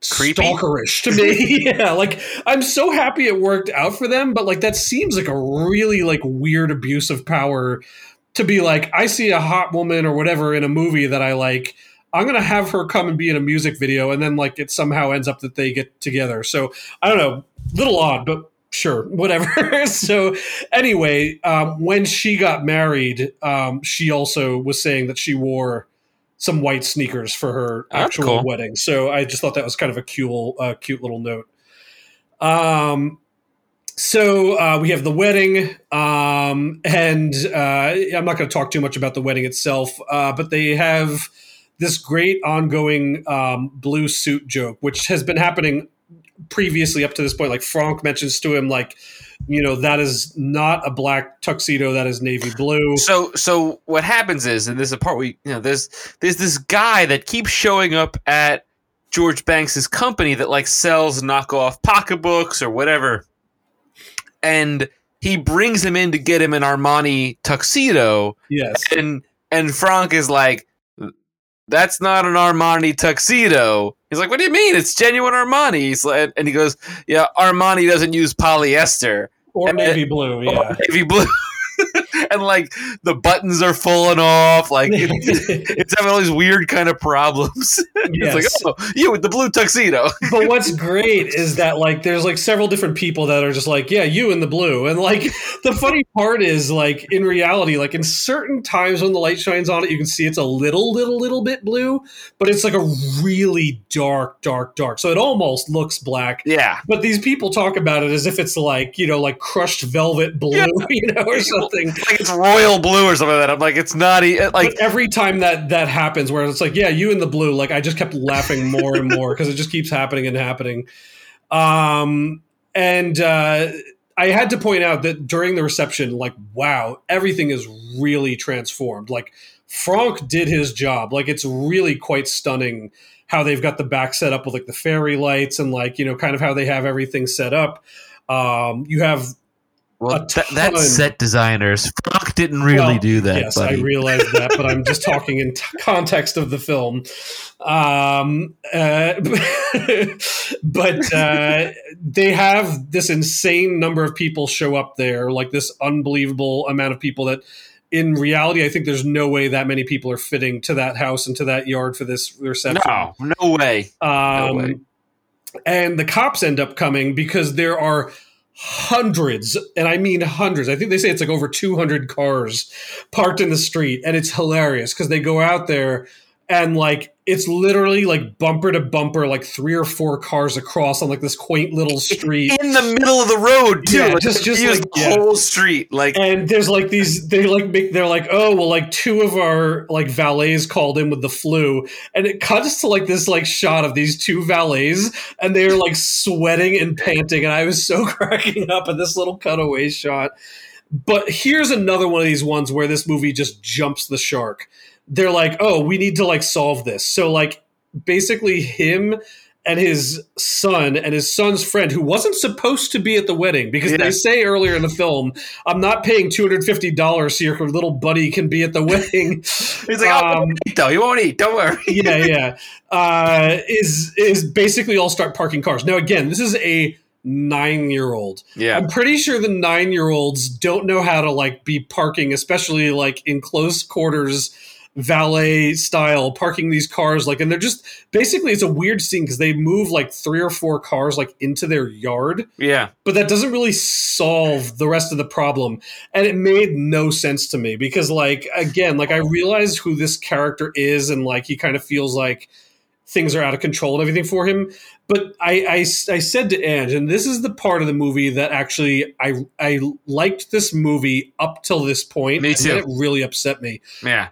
creepy, stalkerish to me. Yeah, like I'm so happy it worked out for them, but like that seems like a really like weird abuse of power to be like, I see a hot woman or whatever in a movie that I like, I'm going to have her come and be in a music video, and then like it somehow ends up that they get together. So I don't know, little odd, but sure, whatever. So anyway, when she got married, she also was saying that she wore some white sneakers for her actual wedding. So I just thought that was kind of a cute little note. So we have the wedding, and I'm not going to talk too much about the wedding itself, but they have this great ongoing blue suit joke, which has been happening previously up to this point. Like Franck mentions to him, like, you know, that is not a black tuxedo, that is navy blue. So what happens is, and this is a part where, you know, there's this guy that keeps showing up at George Banks's company that like sells knockoff pocketbooks or whatever. And he brings him in to get him an Armani tuxedo. Yes. And And Franck is like, that's not an Armani tuxedo. He's like, what do you mean? It's genuine Armani. He's like, and he goes, yeah, Armani doesn't use polyester. Or navy blue, yeah. Or navy blue. And, like, the buttons are falling off. Like, it's having all these weird kind of problems. Yes. It's like, oh, you with the blue tuxedo. But what's great is that, like, there's, like, several different people that are just like, yeah, you in the blue. And, like, the funny part is, like, in reality, like, in certain times when the light shines on it, you can see it's a little bit blue. But it's, like, a really dark. So it almost looks black. Yeah. But these people talk about it as if it's, like, you know, like, crushed velvet blue, yeah. You know, or something. Like it's royal blue or something like that. I'm like, it's not like. But every time that happens, where it's like, yeah, you in the blue. Like I just kept laughing more and more because it just keeps happening. And I had to point out that during the reception, like, wow, everything is really transformed. Like Franck did his job. Like it's really quite stunning how they've got the back set up with like the fairy lights and like, you know, kind of how they have everything set up. You have. Well, that set designers, Franck didn't really do that. Yes, buddy. I realized that, but I'm just talking in context of the film. But they have this insane number of people show up there, like this unbelievable amount of people that in reality, I think there's no way that many people are fitting to that house and to that yard for this reception. No way. And the cops end up coming because there are hundreds, and I mean hundreds. I think they say it's like over 200 cars parked in the street, and it's hilarious because they go out there and like it's literally like bumper to bumper, like 3 or 4 cars across on like this quaint little street in the middle of the road too. Yeah, just like the whole street. Like, and there's like these. They like make. They're like, oh well, like 2 of our like valets called in with the flu, and it cuts to like this like shot of these 2 valets, and they're like sweating and panting, and I was so cracking up at this little cutaway shot. But here's another one of these ones where this movie just jumps the shark. They're like, oh, we need to like solve this. So like basically him and his son and his son's friend who wasn't supposed to be at the wedding because they say earlier in the film, I'm not paying $250 so your little buddy can be at the wedding. He's like, oh, he won't eat, don't worry. Is basically all start parking cars. Now, again, this is a 9-year-old. Yeah. I'm pretty sure the 9-year-olds don't know how to like be parking, especially like in close quarters valet style parking these cars like, and they're just basically it's a weird scene because they move like 3 or 4 cars like into their yard, but that doesn't really solve the rest of the problem, and it made no sense to me because like again like I realized who this character is and like he kind of feels like things are out of control and everything for him, but I said to Ange, and this is the part of the movie that actually I liked this movie up till this point. Me too. And it really upset me. Yeah,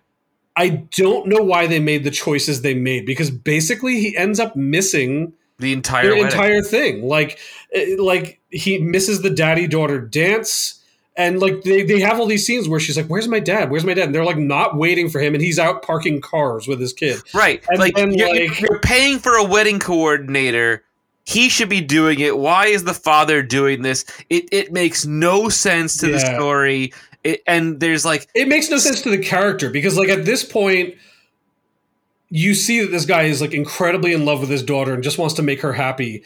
I don't know why they made the choices they made because basically he ends up missing the entire thing. Like he misses the daddy-daughter dance, and like they have all these scenes where she's like, "Where's my dad? Where's my dad?" And they're like not waiting for him, and he's out parking cars with his kid. Right, and like, then, you're paying for a wedding coordinator. He should be doing it. Why is the father doing this? It makes no sense to the story. It makes no sense to the character because like at this point you see that this guy is like incredibly in love with his daughter and just wants to make her happy.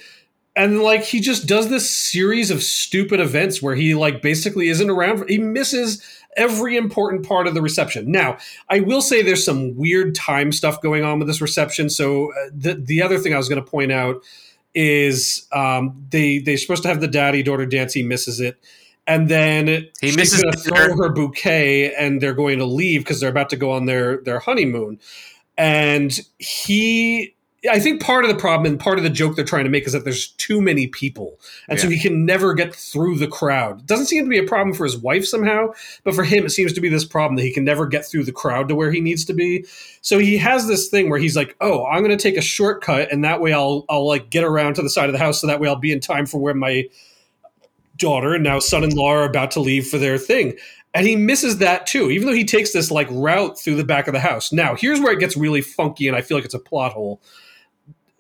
And like he just does this series of stupid events where he like basically isn't around. He misses every important part of the reception. Now, I will say there's some weird time stuff going on with this reception. So the other thing I was going to point out is they're supposed to have the daddy-daughter dance. He misses it. And then he misses going to throw her bouquet and they're going to leave because they're about to go on their honeymoon. And I think part of the problem and part of the joke they're trying to make is that there's too many people. And so he can never get through the crowd. It doesn't seem to be a problem for his wife somehow, but for him, it seems to be this problem that he can never get through the crowd to where he needs to be. So he has this thing where he's like, oh, I'm going to take a shortcut. And that way I'll like get around to the side of the house. So that way I'll be in time for where my daughter and now son-in-law are about to leave for their thing. And he misses that too, even though he takes this like route through the back of the house. Now, here's where it gets really funky and I feel like it's a plot hole.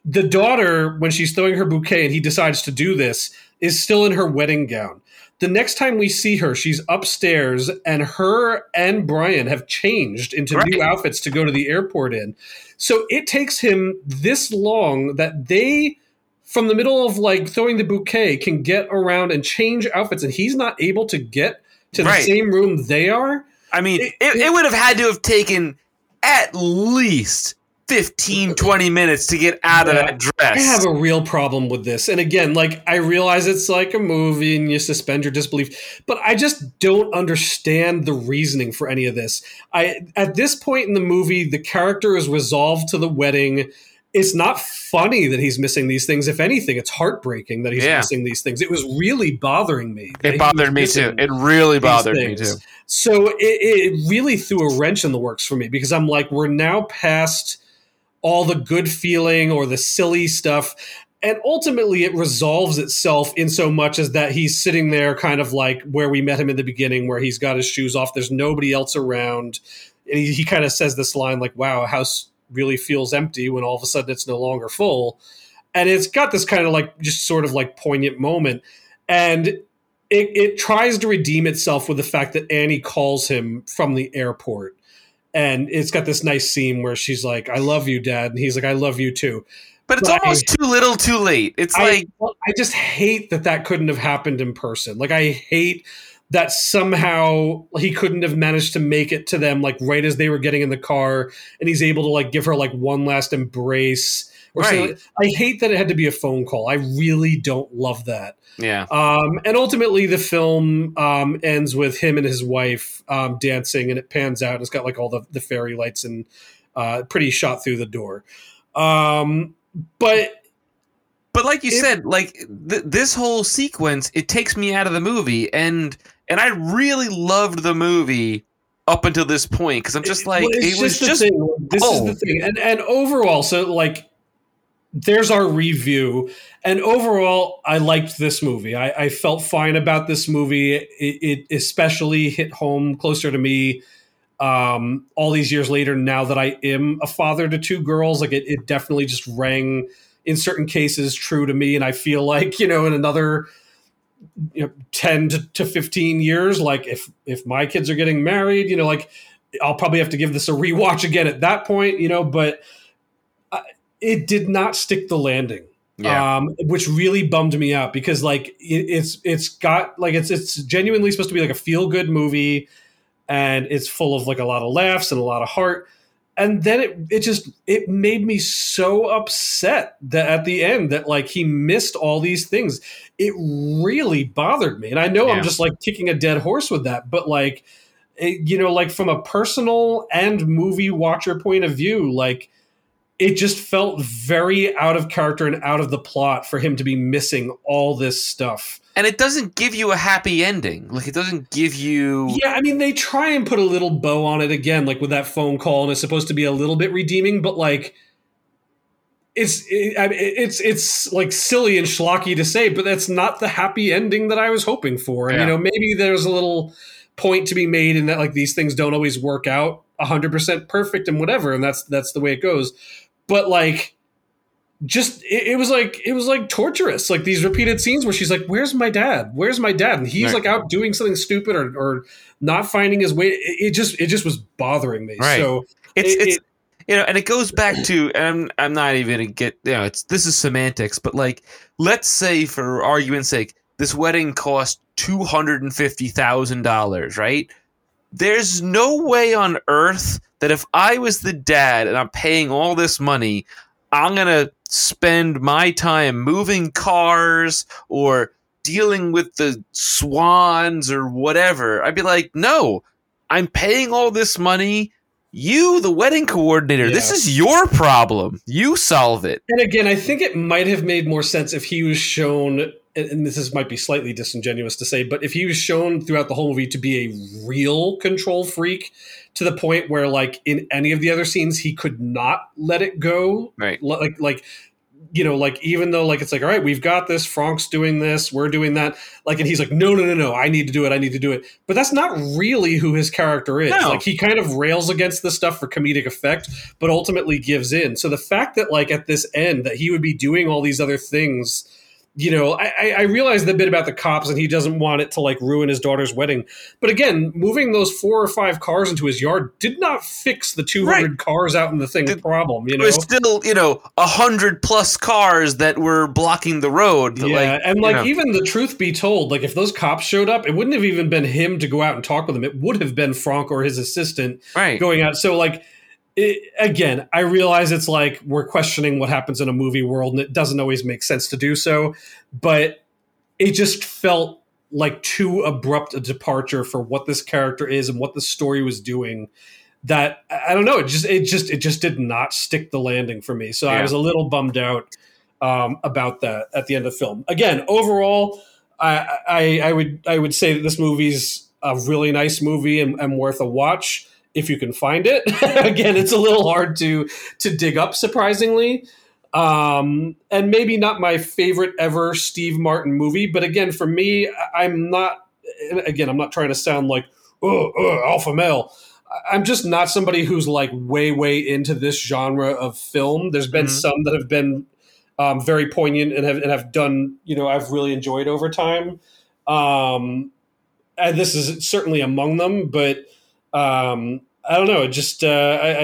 The daughter, when she's throwing her bouquet and he decides to do this, is still in her wedding gown. The next time we see her, she's upstairs, and her and Brian have changed into new outfits to go to the airport in. So it takes him this long that they, from the middle of like throwing the bouquet, can get around and change outfits, and he's not able to get to the same room they are. I mean, it would have had to have taken at least 15, 20 minutes to get out of that dress. I have a real problem with this. And again, like, I realize it's like a movie and you suspend your disbelief, but I just don't understand the reasoning for any of this. At this point in the movie, the character is resolved to the wedding. It's not funny that he's missing these things. If anything, it's heartbreaking that he's missing these things. It was really bothering me. It bothered me too. It really bothered me too. So it really threw a wrench in the works for me, because I'm like, we're now past all the good feeling or the silly stuff. And ultimately it resolves itself in so much as that he's sitting there kind of like where we met him in the beginning, where he's got his shoes off. There's nobody else around. And he kind of says this line like, wow, a house really feels empty when all of a sudden it's no longer full. And it's got this kind of like, just sort of like poignant moment. And it tries to redeem itself with the fact that Annie calls him from the airport. And it's got this nice scene where she's like, I love you, Dad. And he's like, I love you too. But it's almost too little too late. It's I just hate that couldn't have happened in person. Like, I hate that somehow he couldn't have managed to make it to them, like right as they were getting in the car, and he's able to like give her like one last embrace or something. I hate that it had to be a phone call. I really don't love that. Yeah. And ultimately the film ends with him and his wife dancing, and it pans out, and it's got like all the fairy lights and pretty shot through the door. But like you said, like this whole sequence, it takes me out of the movie, and I really loved the movie up until this point, because I'm just like, this is the thing, and overall, so like, there's our review, and overall, I liked this movie. I felt fine about this movie. It especially hit home closer to me all these years later. Now that I am a father to two girls, like it definitely just rang, in certain cases, true to me. And I feel like, you know, in another 10 to 15 years, like if my kids are getting married, you know, like I'll probably have to give this a rewatch again at that point, you know, but it did not stick the landing, which really bummed me out, because like it's got like, it's genuinely supposed to be like a feel good movie, and it's full of like a lot of laughs and a lot of heart. And then it made me so upset that at the end that like he missed all these things. It really bothered me. And I know I'm just like kicking a dead horse with that, but like, it, you know, like from a personal and movie watcher point of view, like it just felt very out of character and out of the plot for him to be missing all this stuff. And it doesn't give you a happy ending. Like, it doesn't give you... Yeah, I mean, they try and put a little bow on it again, like, with that phone call, and it's supposed to be a little bit redeeming, but, like, it's like, silly and schlocky to say, but that's not the happy ending that I was hoping for. And, you know, maybe there's a little point to be made in that, like, these things don't always work out 100% perfect and whatever, and that's the way it goes. But, like... just it was like torturous, like these repeated scenes where she's like, where's my dad, and he's like out doing something stupid or not finding his way. It just was bothering me. So it's you know, and it goes back to, and I'm not even gonna get, you know, this is semantics, but like, let's say for argument's sake this wedding cost $250,000, right? There's no way on earth that if I was the dad and I'm paying all this money, I'm going to spend my time moving cars or dealing with the swans or whatever. I'd be like, no, I'm paying all this money. You, the wedding coordinator, this is your problem. You solve it. And again, I think it might have made more sense if he was shown, and might be slightly disingenuous to say, but if he was shown throughout the whole movie to be a real control freak, to the point where like in any of the other scenes, he could not let it go. Right. Like, you know, like, even though like, it's like, all right, we've got this, Frank's doing this, we're doing that. Like, and he's like, no, I need to do it. But that's not really who his character is. No. Like, he kind of rails against this stuff for comedic effect, but ultimately gives in. So the fact that like at this end that he would be doing all these other things you know, I realized the bit about the cops and he doesn't want it to like ruin his daughter's wedding. But again, moving those 4 or 5 cars into his yard did not fix the 200 right. cars out in the thing problem. You know, it was still, you know, 100+ cars that were blocking the road. Yeah. Like, and like, you know. Even the truth be told, like if those cops showed up, it wouldn't have even been him to go out and talk with them. It would have been Franck or his assistant right. going out. So like, it, again, I realize it's like we're questioning what happens in a movie world, and it doesn't always make sense to do so, but it just felt like too abrupt a departure for what this character is and what the story was doing. That I don't know. It just did not stick the landing for me. So yeah. I was a little bummed out about that at the end of the film. Again, overall, I would say that this movie's a really nice movie and worth a watch. If you can find it. Again, it's a little hard to dig up, surprisingly. And maybe not my favorite ever Steve Martin movie. But again, for me, I'm not trying to sound like, alpha male. I'm just not somebody who's like way into this genre of film. There's been some that have been very poignant and have done, you know, I've really enjoyed over time. And this is certainly among them, but I don't know. I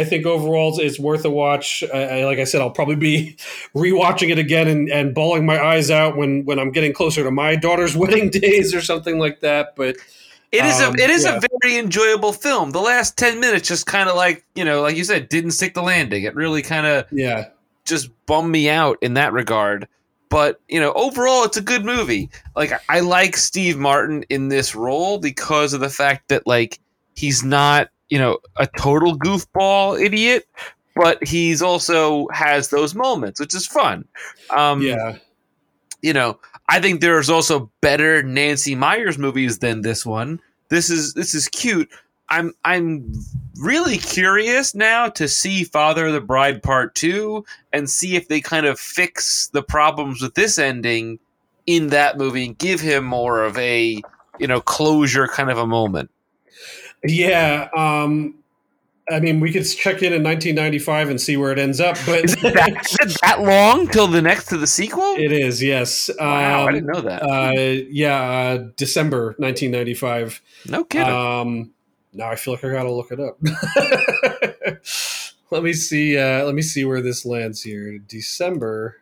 think overall it's worth a watch. Like I said, I'll probably be rewatching it again and bawling my eyes out when I'm getting closer to my daughter's wedding days or something like that. But it is a very enjoyable film. The last 10 minutes just kind of like, you know, like you said, didn't stick the landing. It really kind of just bummed me out in that regard. But, you know, overall, it's a good movie. Like I like Steve Martin in this role because of the fact that like, he's not, you know, a total goofball idiot, but he's also has those moments, which is fun. You know, I think there's also better Nancy Meyers movies than this one. This is cute. I'm really curious now to see Father of the Bride Part 2 and see if they kind of fix the problems with this ending in that movie and give him more of a, you know, closure kind of a moment. Yeah, I mean, we could check in 1995 and see where it ends up. But is it that long till the next to the sequel? It is, yes. Wow, I didn't know that. December 1995. No kidding. Now I feel like I gotta look it up. Let me see. Let me see where this lands here. December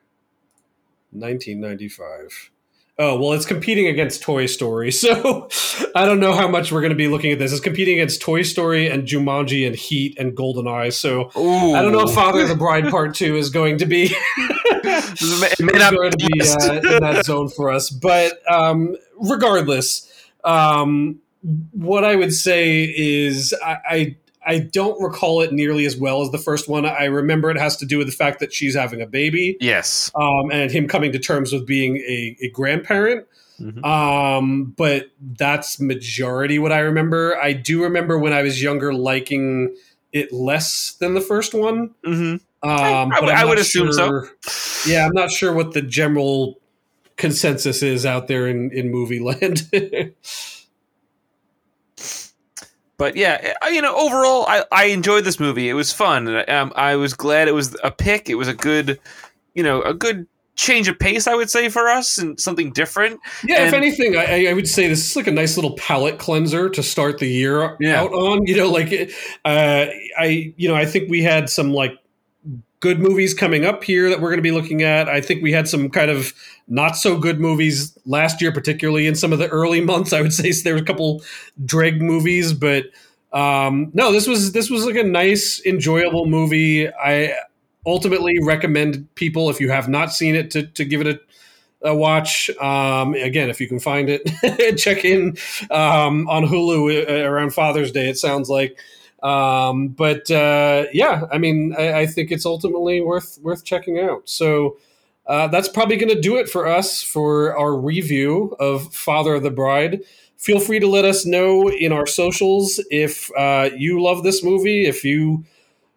1995. Oh, well, it's competing against Toy Story, so I don't know how much we're going to be looking at this. It's competing against Toy Story and Jumanji and Heat and GoldenEye, so ooh. I don't know if Father of the Bride Part 2 is going to be, in that zone for us. But regardless, what I would say is I don't recall it nearly as well as the first one. I remember it has to do with the fact that she's having a baby. Yes. And him coming to terms with being a grandparent. Mm-hmm. But that's majority what I remember. I do remember when I was younger liking it less than the first one. Mm-hmm. I would assume so. Yeah, I'm not sure what the general consensus is out there in movie land. But yeah, you know, overall, I enjoyed this movie. It was fun. And I was glad it was a pick. It was a good, you know, a good change of pace, I would say, for us and something different. Yeah, if anything, I would say this is like a nice little palate cleanser to start the year out on. You know, like I think we had some like good movies coming up here that we're going to be looking at. I think we had some kind of not so good movies last year, particularly in some of the early months. I would say so there were a couple dreg movies, but no, this was like a nice, enjoyable movie. I ultimately recommend people, if you have not seen it, to give it a watch. Again, if you can find it, check in on Hulu around Father's Day, it sounds like. I mean, I think it's ultimately worth checking out. So that's probably going to do it for us for our review of Father of the Bride. Feel free to let us know in our socials if you love this movie, if you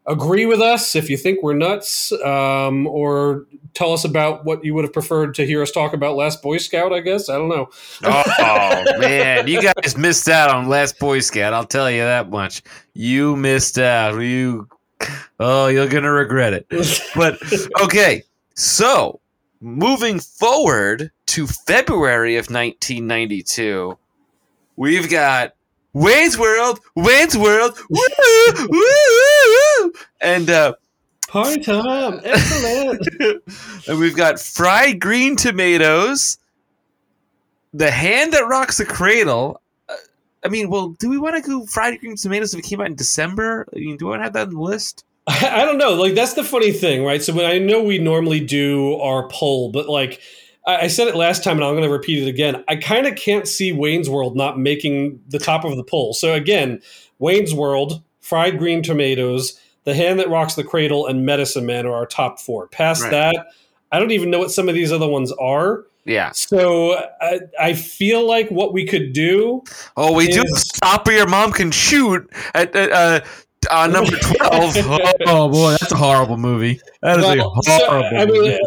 agree with us, if you think we're nuts, or tell us about what you would have preferred to hear us talk about Last Boy Scout, I guess. I don't know. Oh, man. You guys missed out on Last Boy Scout. I'll tell you that much. You missed out. You're going to regret it. But, okay. So, moving forward to February of 1992, we've got Wayne's World, woo, woo, and party time, excellent. And we've got Fried Green Tomatoes, The Hand That Rocks the Cradle. I mean, well, do we want to go Fried Green Tomatoes if it came out in December? I mean, do we want to have that on the list? I don't know. Like, that's the funny thing, right? So when I know we normally do our poll, but like I said it last time and I'm going to repeat it again. I kind of can't see Wayne's World not making the top of the poll. So again, Wayne's World, Fried Green Tomatoes, The Hand That Rocks the Cradle, and Medicine Man are our top four. Past right. that, I don't even know what some of these other ones are. Yeah. So I feel like what we could do. Oh, we do. Stop or Your Mom Can Shoot at number 12. Oh boy, that's a horrible movie. That is a horrible movie.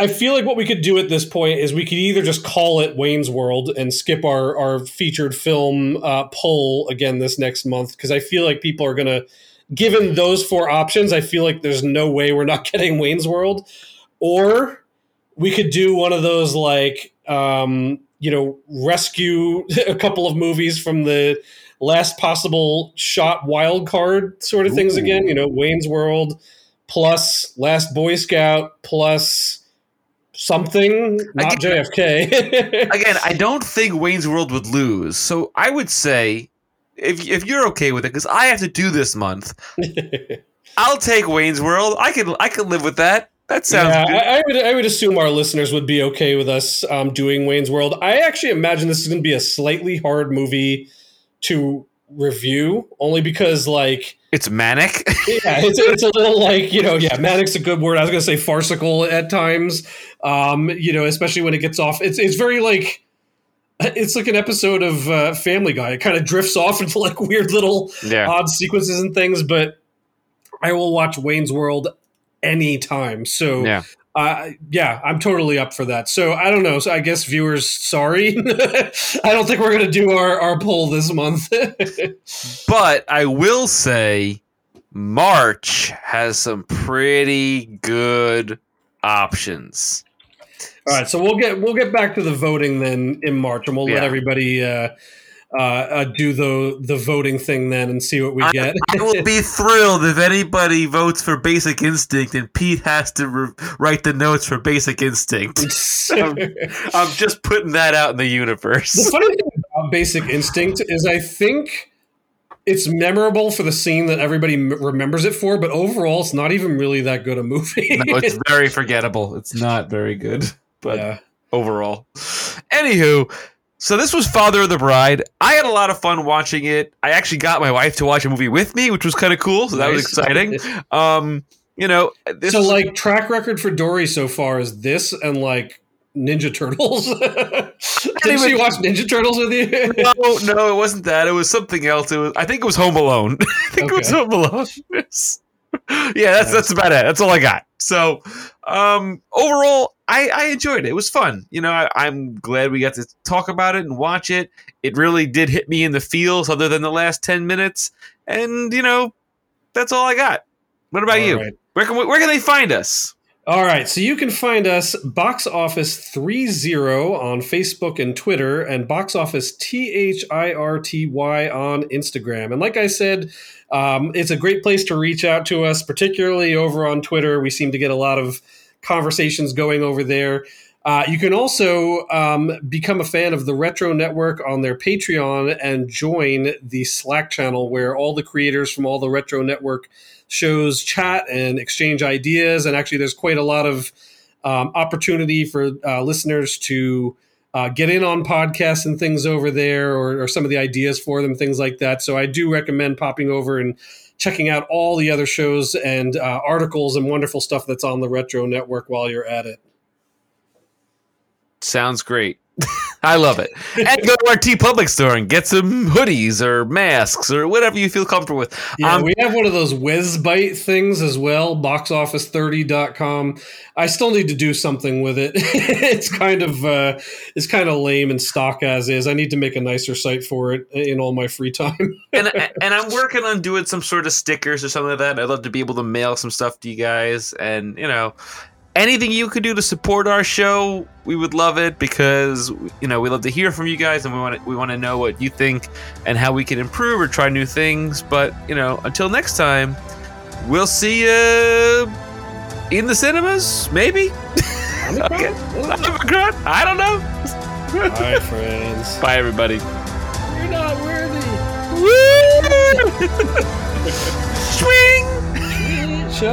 I feel like what we could do at this point is we could either just call it Wayne's World and skip our featured film poll again this next month, because I feel like people are going to, given those four options, I feel like there's no way we're not getting Wayne's World. Or we could do one of those, like, rescue a couple of movies from the last possible shot wild card sort of things again. You know, Wayne's World plus Last Boy Scout plus something, not again, JFK. Again, I don't think Wayne's World would lose. So I would say, if you're okay with it, because I have to do this month, I'll take Wayne's World. I can live with that. That sounds good. I would assume our listeners would be okay with us doing Wayne's World. I actually imagine this is going to be a slightly hard movie to review, only because, like, it's manic. Yeah, it's a little like, manic's a good word. I was going to say farcical at times. Especially when it gets off. It's very like. It's like an episode of Family Guy. It kind of drifts off into like weird little odd sequences and things. But I will watch Wayne's World anytime. So, I'm totally up for that. So I don't know. So I guess viewers, sorry. I don't think we're going to do our poll this month. But I will say March has some pretty good options. All right, so we'll get back to the voting then in March, and we'll let everybody do the voting thing then and see what we get. I will be thrilled if anybody votes for Basic Instinct, and Pete has to write the notes for Basic Instinct. I'm just putting that out in the universe. The funny thing about Basic Instinct is I think it's memorable for the scene that everybody remembers it for, but overall, it's not even really that good a movie. No, it's very forgettable. It's not very good, but overall. Anywho, so this was Father of the Bride. I had a lot of fun watching it. I actually got my wife to watch a movie with me, which was kind of cool, so that was exciting. So, like, track record for Dory so far is this and, like, Ninja Turtles. Did she watch Ninja Turtles with you? No, it wasn't that. It was something else. I think it was Home Alone. It was Home Alone. That's about it. That's all I got. So overall, I enjoyed it. It was fun. I'm glad we got to talk about it and watch it. It really did hit me in the feels, other than the last 10 minutes. And that's all I got. What about you? Right. Where can they find us? All right, so you can find us Box Office 30 on Facebook and Twitter, and Box Office THIRTY on Instagram. And like I said, it's a great place to reach out to us, particularly over on Twitter. We seem to get a lot of conversations going over there. You can also become a fan of the Retro Network on their Patreon and join the Slack channel, where all the creators from all the Retro Network shows chat and exchange ideas. And actually, there's quite a lot of opportunity for listeners to get in on podcasts and things over there, or some of the ideas for them, things like that. So I do recommend popping over and checking out all the other shows and articles and wonderful stuff that's on the Retro Network while you're at it. Sounds great. I love it. And go to our TeePublic store and get some hoodies or masks or whatever you feel comfortable with. We have one of those WizBite things as well, boxoffice30.com. I still need to do something with it. It's kind of lame and stock as is. I need to make a nicer site for it in all my free time. and I'm working on doing some sort of stickers or something like that. I'd love to be able to mail some stuff to you guys, and anything you could do to support our show, we would love it, because, you know, we love to hear from you guys, and we want to know what you think and how we can improve or try new things. But, you know, until next time, we'll see you in the cinemas, maybe. Okay. I don't know. All right, friends. Bye, everybody. You're not worthy. Woo! Swing. This